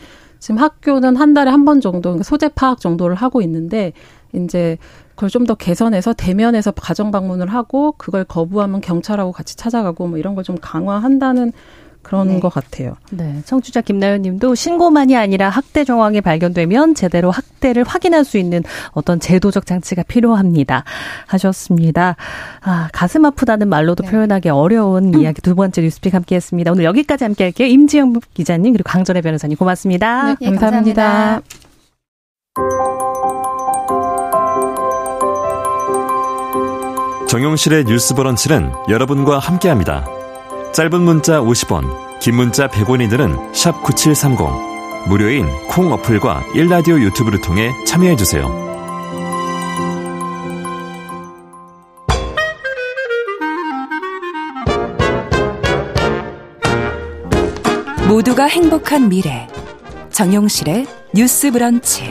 지금 학교는 한 달에 한 번 정도 그러니까 소재 파악 정도를 하고 있는데 이제 그걸 좀 더 개선해서 대면에서 가정 방문을 하고 그걸 거부하면 경찰하고 같이 찾아가고 뭐 이런 걸 좀 강화한다는 그런 네. 것 같아요. 네, 청취자 김나연 님도 신고만이 아니라 학대 정황이 발견되면 제대로 학대를 확인할 수 있는 어떤 제도적 장치가 필요합니다. 하셨습니다. 아, 가슴 아프다는 말로도 네. 표현하기 어려운 이야기 두 번째 뉴스픽 함께했습니다. 오늘 여기까지 함께할게요. 임지영 기자님 그리고 강전혜 변호사님 고맙습니다. 네, 감사합니다. 감사합니다. 정용실의 뉴스 브런치는 여러분과 함께합니다. 짧은 문자 오십 원, 긴 문자 백 원이들은 샵 구칠삼공, 무료인 콩 어플과 일 라디오 유튜브를 통해 참여해주세요. 모두가 행복한 미래, 정용실의 뉴스 브런치.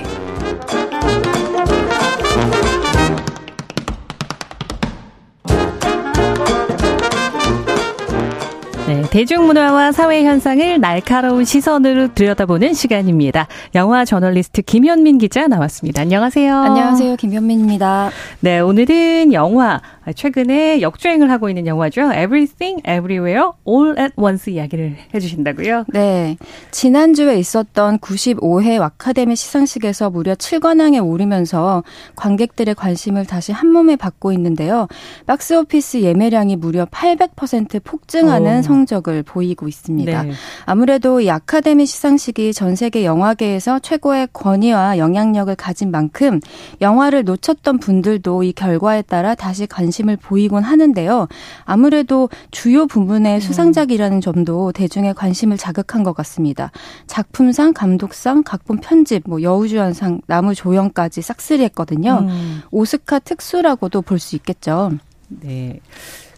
네, 대중문화와 사회 현상을 날카로운 시선으로 들여다보는 시간입니다. 영화 저널리스트 김현민 기자 나왔습니다. 안녕하세요. 안녕하세요. 김현민입니다. 네, 오늘은 영화 최근에 역주행을 하고 있는 영화죠. Everything Everywhere All at Once 이야기를 해주신다고요? 네. 지난주에 있었던 구십오 회 아카데미 시상식에서 무려 칠 관왕에 오르면서 관객들의 관심을 다시 한몸에 받고 있는데요. 박스오피스 예매량이 무려 팔백 퍼센트 폭증하는 오. 성적을 보이고 있습니다. 네. 아무래도 이 아카데미 시상식이 전 세계 영화계에서 최고의 권위와 영향력을 가진 만큼 영화를 놓쳤던 분들도 이 결과에 따라 다시 관심을 보이곤 하는데요. 아무래도 주요 부문의 수상작이라는 점도 대중의 관심을 자극한 것 같습니다. 작품상, 감독상, 각본 편집, 뭐 여우주연상, 남우조연까지 싹쓸이 했거든요. 음. 오스카 특수라고도 볼 수 있겠죠. 네.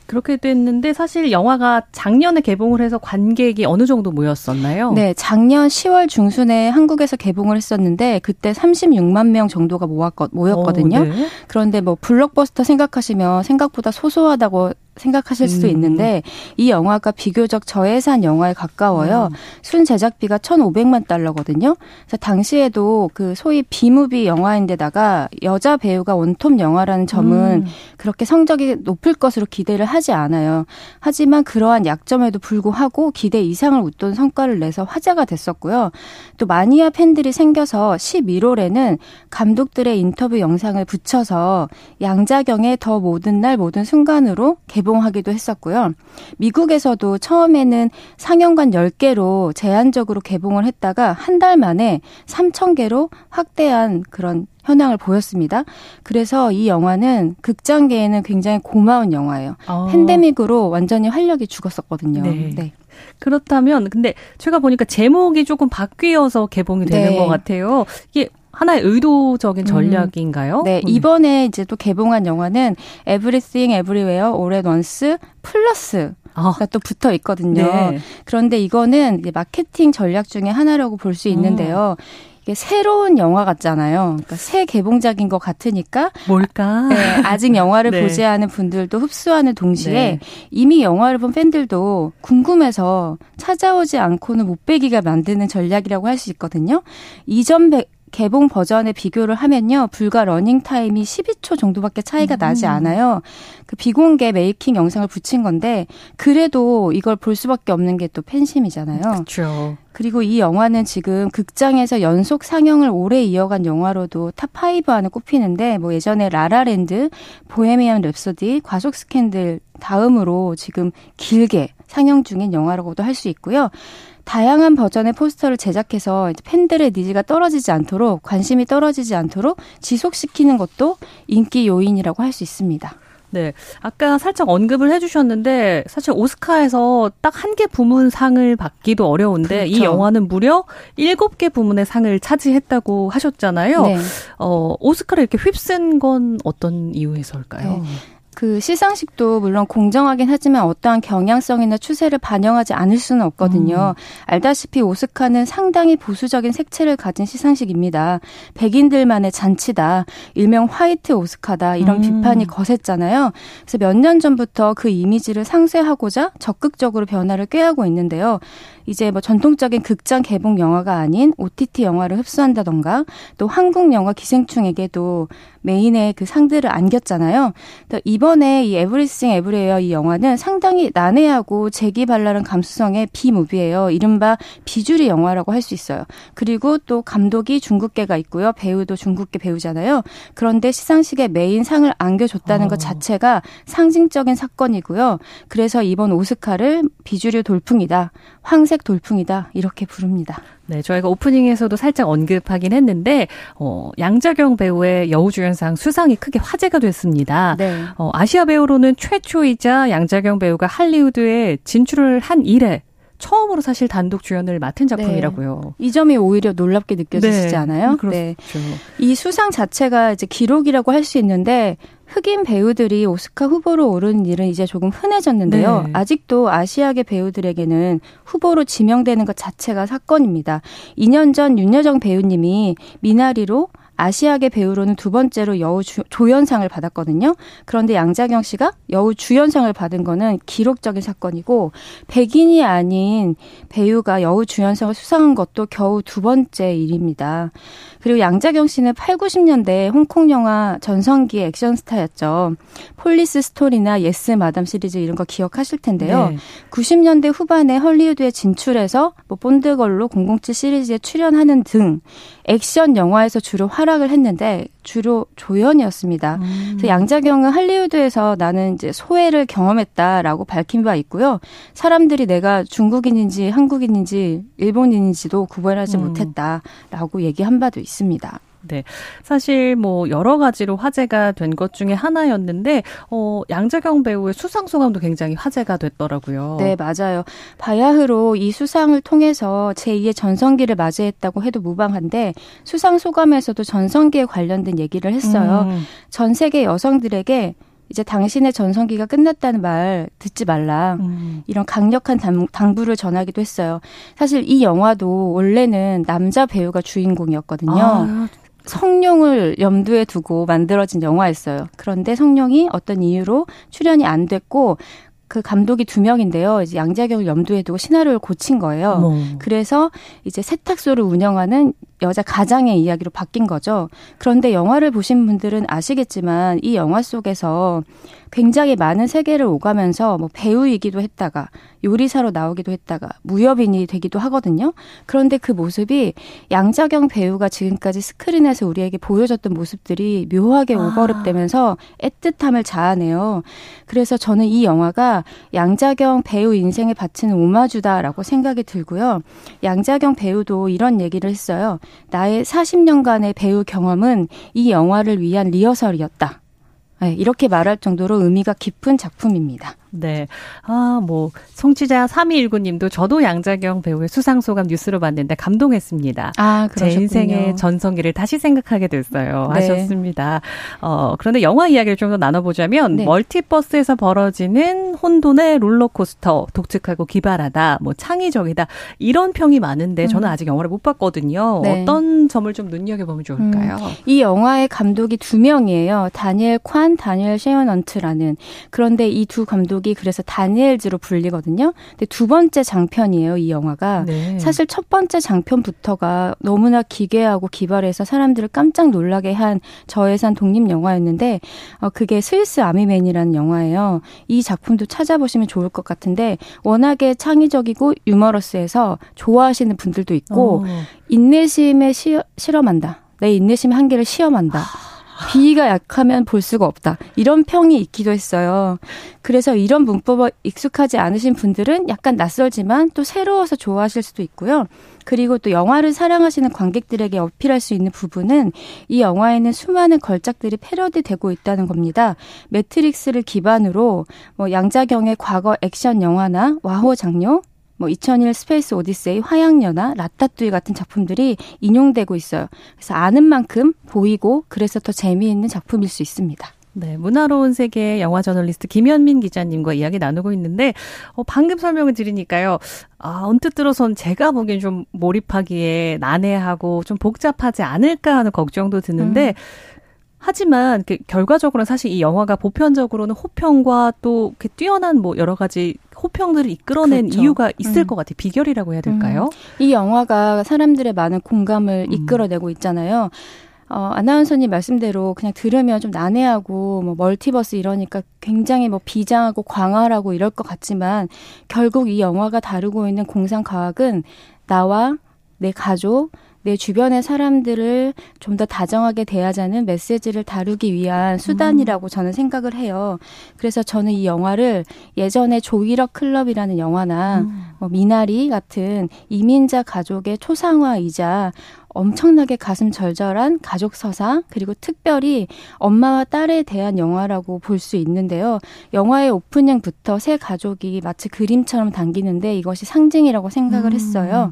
그렇게 됐는데 사실 영화가 작년에 개봉을 해서 관객이 어느 정도 모였었나요? 네, 작년 시월 중순에 한국에서 개봉을 했었는데 그때 삼십육만 명 정도가 모았거, 모였거든요. 오, 네. 그런데 뭐 블록버스터 생각하시면 생각보다 소소하다고 생각하실 수도 있는데 음. 이 영화가 비교적 저예산 영화에 가까워요. 음. 순 제작비가 천오백만 달러거든요. 그래서 당시에도 그 소위 비무비 영화인데다가 여자 배우가 원톱 영화라는 점은 음. 그렇게 성적이 높을 것으로 기대를 하지 않아요. 하지만 그러한 약점에도 불구하고 기대 이상을 웃돈 성과를 내서 화제가 됐었고요. 또 마니아 팬들이 생겨서 십일월에는 감독들의 인터뷰 영상을 붙여서 양자경의 더 모든 날 모든 순간으로 개봉 개봉하기도 했었고요. 미국에서도 처음에는 상영관 열 개로 제한적으로 개봉을 했다가 한 달 만에 삼천 개로 확대한 그런 현황을 보였습니다. 그래서 이 영화는 극장계에는 굉장히 고마운 영화예요. 어. 팬데믹으로 완전히 활력이 죽었었거든요. 네. 네. 그렇다면 근데 제가 보니까 제목이 조금 바뀌어서 개봉이 되는 네. 것 같아요. 이게 하나의 의도적인 전략인가요? 음, 네. 음. 이번에 이제 또 개봉한 영화는 Everything, Everywhere, All at Once, 플러스. 아. 또 붙어 있거든요. 네. 그런데 이거는 이제 마케팅 전략 중에 하나라고 볼 수 있는데요. 음. 이게 새로운 영화 같잖아요. 그러니까 새 개봉작인 것 같으니까 뭘까? 네, 아직 영화를 네. 보지 않은 분들도 흡수하는 동시에 네. 이미 영화를 본 팬들도 궁금해서 찾아오지 않고는 못 빼기가 만드는 전략이라고 할 수 있거든요. 이전 배, 개봉 버전에 비교를 하면요. 불과 러닝타임이 십이 초 정도밖에 차이가 나지 않아요. 그 비공개 메이킹 영상을 붙인 건데 그래도 이걸 볼 수밖에 없는 게 또 팬심이잖아요. 그렇죠. 그리고 이 영화는 지금 극장에서 연속 상영을 오래 이어간 영화로도 탑 파이브 안에 꼽히는데 뭐 예전에 라라랜드, 보헤미안 랩소디, 과속스캔들 다음으로 지금 길게 상영 중인 영화라고도 할 수 있고요. 다양한 버전의 포스터를 제작해서 팬들의 니즈가 떨어지지 않도록 관심이 떨어지지 않도록 지속시키는 것도 인기 요인이라고 할 수 있습니다. 네, 아까 살짝 언급을 해주셨는데 사실 오스카에서 딱 한 개 부문 상을 받기도 어려운데 그렇죠. 이 영화는 무려 일곱 개 부문의 상을 차지했다고 하셨잖아요. 네. 어, 오스카를 이렇게 휩쓴 건 어떤 이유에서일까요? 네. 그 시상식도 물론 공정하긴 하지만 어떠한 경향성이나 추세를 반영하지 않을 수는 없거든요. 음. 알다시피 오스카는 상당히 보수적인 색채를 가진 시상식입니다. 백인들만의 잔치다. 일명 화이트 오스카다. 이런 음. 비판이 거셌잖아요. 그래서 몇 년 전부터 그 이미지를 상쇄하고자 적극적으로 변화를 꾀하고 있는데요. 이제 뭐 전통적인 극장 개봉 영화가 아닌 오티티 영화를 흡수한다던가 또 한국 영화 기생충에게도 메인의 그 상들을 안겼잖아요. 이번에 이 Everything Everywhere 이 영화는 상당히 난해하고 재기발랄한 감수성의 비무비예요. 이른바 비주류 영화라고 할 수 있어요. 그리고 또 감독이 중국계가 있고요. 배우도 중국계 배우잖아요. 그런데 시상식에 메인 상을 안겨줬다는 어. 것 자체가 상징적인 사건이고요. 그래서 이번 오스카를 비주류 돌풍이다. 황색 돌풍이다. 이렇게 부릅니다. 네, 저희가 오프닝에서도 살짝 언급하긴 했는데 어, 양자경 배우의 여우주연상 수상이 크게 화제가 됐습니다. 네. 어, 아시아 배우로는 최초이자 양자경 배우가 할리우드에 진출을 한 이래 처음으로 사실 단독 주연을 맡은 작품이라고요. 네. 이 점이 오히려 놀랍게 느껴지시지 네. 않아요? 그렇죠. 네. 이 수상 자체가 이제 기록이라고 할 수 있는데 흑인 배우들이 오스카 후보로 오른 일은 이제 조금 흔해졌는데요. 네. 아직도 아시아계 배우들에게는 후보로 지명되는 것 자체가 사건입니다. 이 년 전 윤여정 배우님이 미나리로 아시아계 배우로는 두 번째로 여우 주, 조연상을 받았거든요. 그런데 양자경 씨가 여우 주연상을 받은 거는 기록적인 사건이고 백인이 아닌 배우가 여우 주연상을 수상한 것도 겨우 두 번째 일입니다. 그리고 양자경 씨는 팔십, 구십 년대 홍콩 영화 전성기의 액션 스타였죠. 폴리스 스토리나 예스 마담 시리즈 이런 거 기억하실 텐데요. 네. 구십 년대 후반에 헐리우드에 진출해서 뭐 본드걸로 공공칠 시리즈에 출연하는 등 액션 영화에서 주로 활약을 했는데 주로 조연이었습니다. 음. 그래서 양자경은 할리우드에서 나는 이제 소외를 경험했다라고 밝힌 바 있고요. 사람들이 내가 중국인인지 한국인인지 일본인인지도 구별하지 음. 못했다라고 얘기한 바도 있습니다. 네, 사실 뭐 여러 가지로 화제가 된 것 중에 하나였는데 어, 양자경 배우의 수상 소감도 굉장히 화제가 됐더라고요. 네, 맞아요. 바야흐로 이 수상을 통해서 제이의 전성기를 맞이했다고 해도 무방한데 수상 소감에서도 전성기에 관련된 얘기를 했어요. 음. 전 세계 여성들에게 이제 당신의 전성기가 끝났다는 말 듣지 말라. 음. 이런 강력한 당부를 전하기도 했어요. 사실 이 영화도 원래는 남자 배우가 주인공이었거든요. 아. 성룡을 염두에 두고 만들어진 영화였어요. 그런데 성룡이 어떤 이유로 출연이 안 됐고 그 감독이 두 명인데요. 이제 양자경을 염두에 두고 시나리오를 고친 거예요. 뭐. 그래서 이제 세탁소를 운영하는 여자 가장의 이야기로 바뀐 거죠. 그런데 영화를 보신 분들은 아시겠지만 이 영화 속에서 굉장히 많은 세계를 오가면서 뭐 배우이기도 했다가 요리사로 나오기도 했다가 무협인이 되기도 하거든요. 그런데 그 모습이 양자경 배우가 지금까지 스크린에서 우리에게 보여줬던 모습들이 묘하게 오버랩되면서 애틋함을 자아내요. 그래서 저는 이 영화가 양자경 배우 인생에 바치는 오마주다라고 생각이 들고요. 양자경 배우도 이런 얘기를 했어요. 나의 사십 년간의 배우 경험은 이 영화를 위한 리허설이었다. 네, 이렇게 말할 정도로 의미가 깊은 작품입니다. 네. 아, 뭐 청취자 삼이일구 님도 저도 양자경 배우의 수상소감 뉴스로 봤는데 감동했습니다. 아, 그러셨군요. 제 인생의 전성기를 다시 생각하게 됐어요. 네. 하셨습니다. 어, 그런데 영화 이야기를 좀 더 나눠보자면 네. 멀티버스에서 벌어지는 혼돈의 롤러코스터, 독특하고 기발하다, 뭐 창의적이다 이런 평이 많은데 음. 저는 아직 영화를 못 봤거든요. 네. 어떤 점을 좀 눈여겨보면 좋을까요? 음. 이 영화의 감독이 두 명이에요. 다니엘 콴, 다니엘 셰어넌트라는. 그런데 이 두 감독 그래서 다니엘즈로 불리거든요. 근데 두 번째 장편이에요, 이 영화가. 네. 사실 첫 번째 장편부터가 너무나 기괴하고 기발해서 사람들을 깜짝 놀라게 한 저예산 독립 영화였는데 어, 그게 스위스 아미맨이라는 영화예요. 이 작품도 찾아보시면 좋을 것 같은데 워낙에 창의적이고 유머러스해서 좋아하시는 분들도 있고 오. 인내심에 시어, 실험한다. 내 인내심의 한계를 시험한다. 비위가 약하면 볼 수가 없다. 이런 평이 있기도 했어요. 그래서 이런 문법에 익숙하지 않으신 분들은 약간 낯설지만 또 새로워서 좋아하실 수도 있고요. 그리고 또 영화를 사랑하시는 관객들에게 어필할 수 있는 부분은 이 영화에는 수많은 걸작들이 패러디되고 있다는 겁니다. 매트릭스를 기반으로 뭐 양자경의 과거 액션 영화나 와호장룡, 뭐 이천일 스페이스 오디세이, 화양연화, 라따뚜이 같은 작품들이 인용되고 있어요. 그래서 아는 만큼 보이고 그래서 더 재미있는 작품일 수 있습니다. 네, 문화로운 세계 영화 저널리스트 김현민 기자님과 이야기 나누고 있는데 어, 방금 설명을 드리니까요. 아, 언뜻 들어선 제가 보기엔 좀 몰입하기에 난해하고 좀 복잡하지 않을까 하는 걱정도 드는데 음. 하지만 그 결과적으로는 사실 이 영화가 보편적으로는 호평과 또 그 뛰어난 뭐 여러 가지 호평들을 이끌어낸 그렇죠. 이유가 있을 음. 것 같아요. 비결이라고 해야 될까요? 음. 이 영화가 사람들의 많은 공감을 음. 이끌어내고 있잖아요. 어, 아나운서님 말씀대로 그냥 들으면 좀 난해하고 뭐 멀티버스 이러니까 굉장히 뭐 비장하고 광활하고 이럴 것 같지만 결국 이 영화가 다루고 있는 공상과학은 나와 내 가족, 내 주변의 사람들을 좀 더 다정하게 대하자는 메시지를 다루기 위한 수단이라고 저는 생각을 해요. 그래서 저는 이 영화를 예전에 조이럭 클럽이라는 영화나 음. 뭐 미나리 같은 이민자 가족의 초상화이자 엄청나게 가슴 절절한 가족 서사 그리고 특별히 엄마와 딸에 대한 영화라고 볼 수 있는데요. 영화의 오프닝부터 세 가족이 마치 그림처럼 당기는데 이것이 상징이라고 생각을 음. 했어요.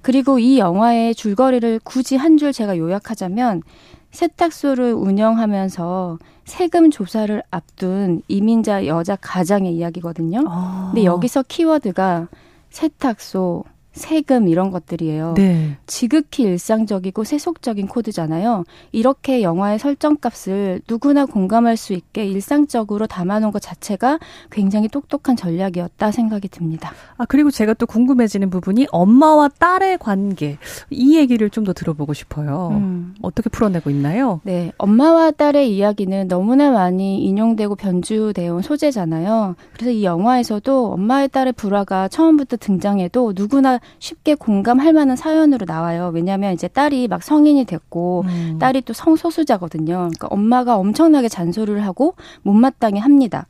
그리고 이 영화의 줄거리를 굳이 한 줄 제가 요약하자면 세탁소를 운영하면서 세금 조사를 앞둔 이민자 여자 가장의 이야기거든요. 아. 근데 여기서 키워드가 세탁소, 세금 이런 것들이에요. 네. 지극히 일상적이고 세속적인 코드잖아요. 이렇게 영화의 설정값을 누구나 공감할 수 있게 일상적으로 담아놓은 것 자체가 굉장히 똑똑한 전략이었다 생각이 듭니다. 아, 그리고 제가 또 궁금해지는 부분이 엄마와 딸의 관계. 이 얘기를 좀 더 들어보고 싶어요. 음. 어떻게 풀어내고 있나요? 네, 엄마와 딸의 이야기는 너무나 많이 인용되고 변주되어 온 소재잖아요. 그래서 이 영화에서도 엄마의 딸의 불화가 처음부터 등장해도 누구나 쉽게 공감할 만한 사연으로 나와요. 왜냐하면 이제 딸이 막 성인이 됐고 음. 딸이 또 성소수자거든요. 그러니까 엄마가 엄청나게 잔소리를 하고 못마땅해 합니다.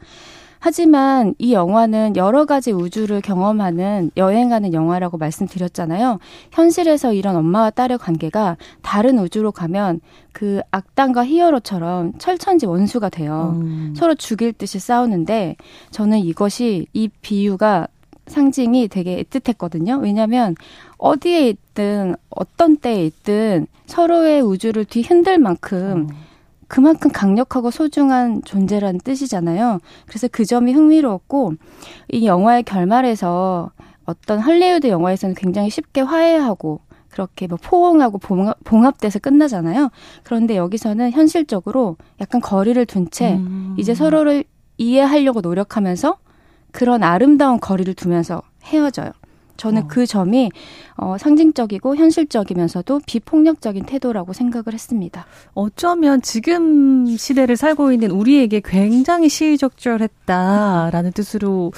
하지만 이 영화는 여러 가지 우주를 경험하는 여행하는 영화라고 말씀드렸잖아요. 현실에서 이런 엄마와 딸의 관계가 다른 우주로 가면 그 악당과 히어로처럼 철천지 원수가 돼요. 음. 서로 죽일 듯이 싸우는데 저는 이것이 이 비유가 상징이 되게 애틋했거든요. 왜냐하면 어디에 있든 어떤 때에 있든 서로의 우주를 뒤흔들 만큼 그만큼 강력하고 소중한 존재라는 뜻이잖아요. 그래서 그 점이 흥미로웠고 이 영화의 결말에서 어떤 할리우드 영화에서는 굉장히 쉽게 화해하고 그렇게 뭐 포옹하고 봉합, 봉합돼서 끝나잖아요. 그런데 여기서는 현실적으로 약간 거리를 둔 채 음. 이제 서로를 이해하려고 노력하면서 그런 아름다운 거리를 두면서 헤어져요. 저는 어. 그 점이 어, 상징적이고 현실적이면서도 비폭력적인 태도라고 생각을 했습니다. 어쩌면 지금 시대를 살고 있는 우리에게 굉장히 시의적절했다라는 뜻으로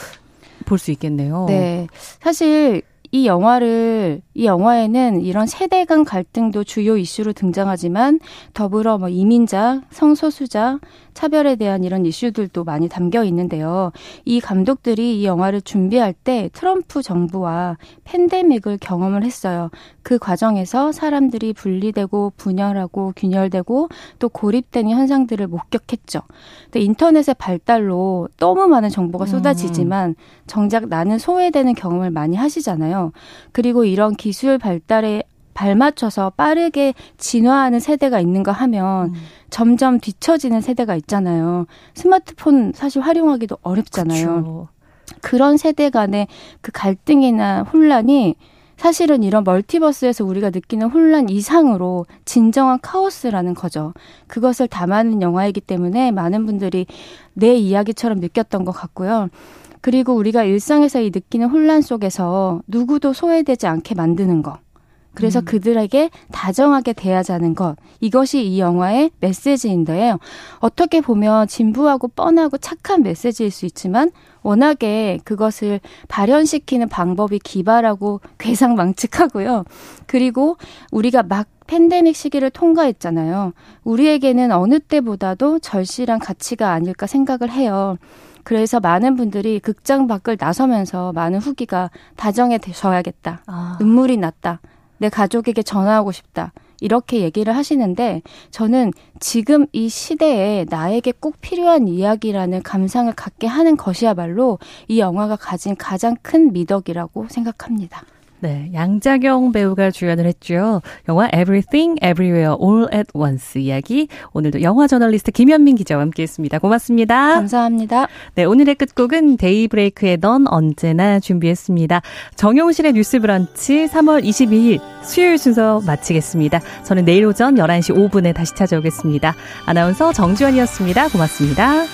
볼 수 있겠네요. 네. 사실 이 영화를, 이 영화에는 이런 세대 간 갈등도 주요 이슈로 등장하지만 더불어 뭐 이민자, 성소수자, 차별에 대한 이런 이슈들도 많이 담겨 있는데요. 이 감독들이 이 영화를 준비할 때 트럼프 정부와 팬데믹을 경험을 했어요. 그 과정에서 사람들이 분리되고 분열하고 균열되고 또 고립된 현상들을 목격했죠. 근데 인터넷의 발달로 너무 많은 정보가 쏟아지지만 정작 나는 소외되는 경험을 많이 하시잖아요. 그리고 이런 기술 발달에 발맞춰서 빠르게 진화하는 세대가 있는가 하면 음. 점점 뒤처지는 세대가 있잖아요. 스마트폰 사실 활용하기도 어렵잖아요. 그쵸. 그런 세대 간의 그 갈등이나 혼란이 사실은 이런 멀티버스에서 우리가 느끼는 혼란 이상으로 진정한 카오스라는 거죠. 그것을 담아낸 영화이기 때문에 많은 분들이 내 이야기처럼 느꼈던 것 같고요. 그리고 우리가 일상에서 이 느끼는 혼란 속에서 누구도 소외되지 않게 만드는 것. 그래서 음. 그들에게 다정하게 대하자는 것. 이것이 이 영화의 메시지인데요. 어떻게 보면 진부하고 뻔하고 착한 메시지일 수 있지만 워낙에 그것을 발현시키는 방법이 기발하고 괴상망측하고요. 그리고 우리가 막 팬데믹 시기를 통과했잖아요. 우리에게는 어느 때보다도 절실한 가치가 아닐까 생각을 해요. 그래서 많은 분들이 극장 밖을 나서면서 많은 후기가 다정해져야겠다. 아. 눈물이 났다. 내 가족에게 전화하고 싶다. 이렇게 얘기를 하시는데 저는 지금 이 시대에 나에게 꼭 필요한 이야기라는 감상을 갖게 하는 것이야말로 이 영화가 가진 가장 큰 미덕이라고 생각합니다. 네, 양자경 배우가 주연을 했죠. 영화 Everything Everywhere All at Once 이야기. 오늘도 영화 저널리스트 김현민 기자와 함께했습니다. 고맙습니다. 감사합니다. 네, 오늘의 끝곡은 데이브레이크의 넌 언제나 준비했습니다. 정용실의 뉴스 브런치 삼월 이십이일 수요일 순서 마치겠습니다. 저는 내일 오전 열한시 오분에 다시 찾아오겠습니다. 아나운서 정주환이었습니다. 고맙습니다.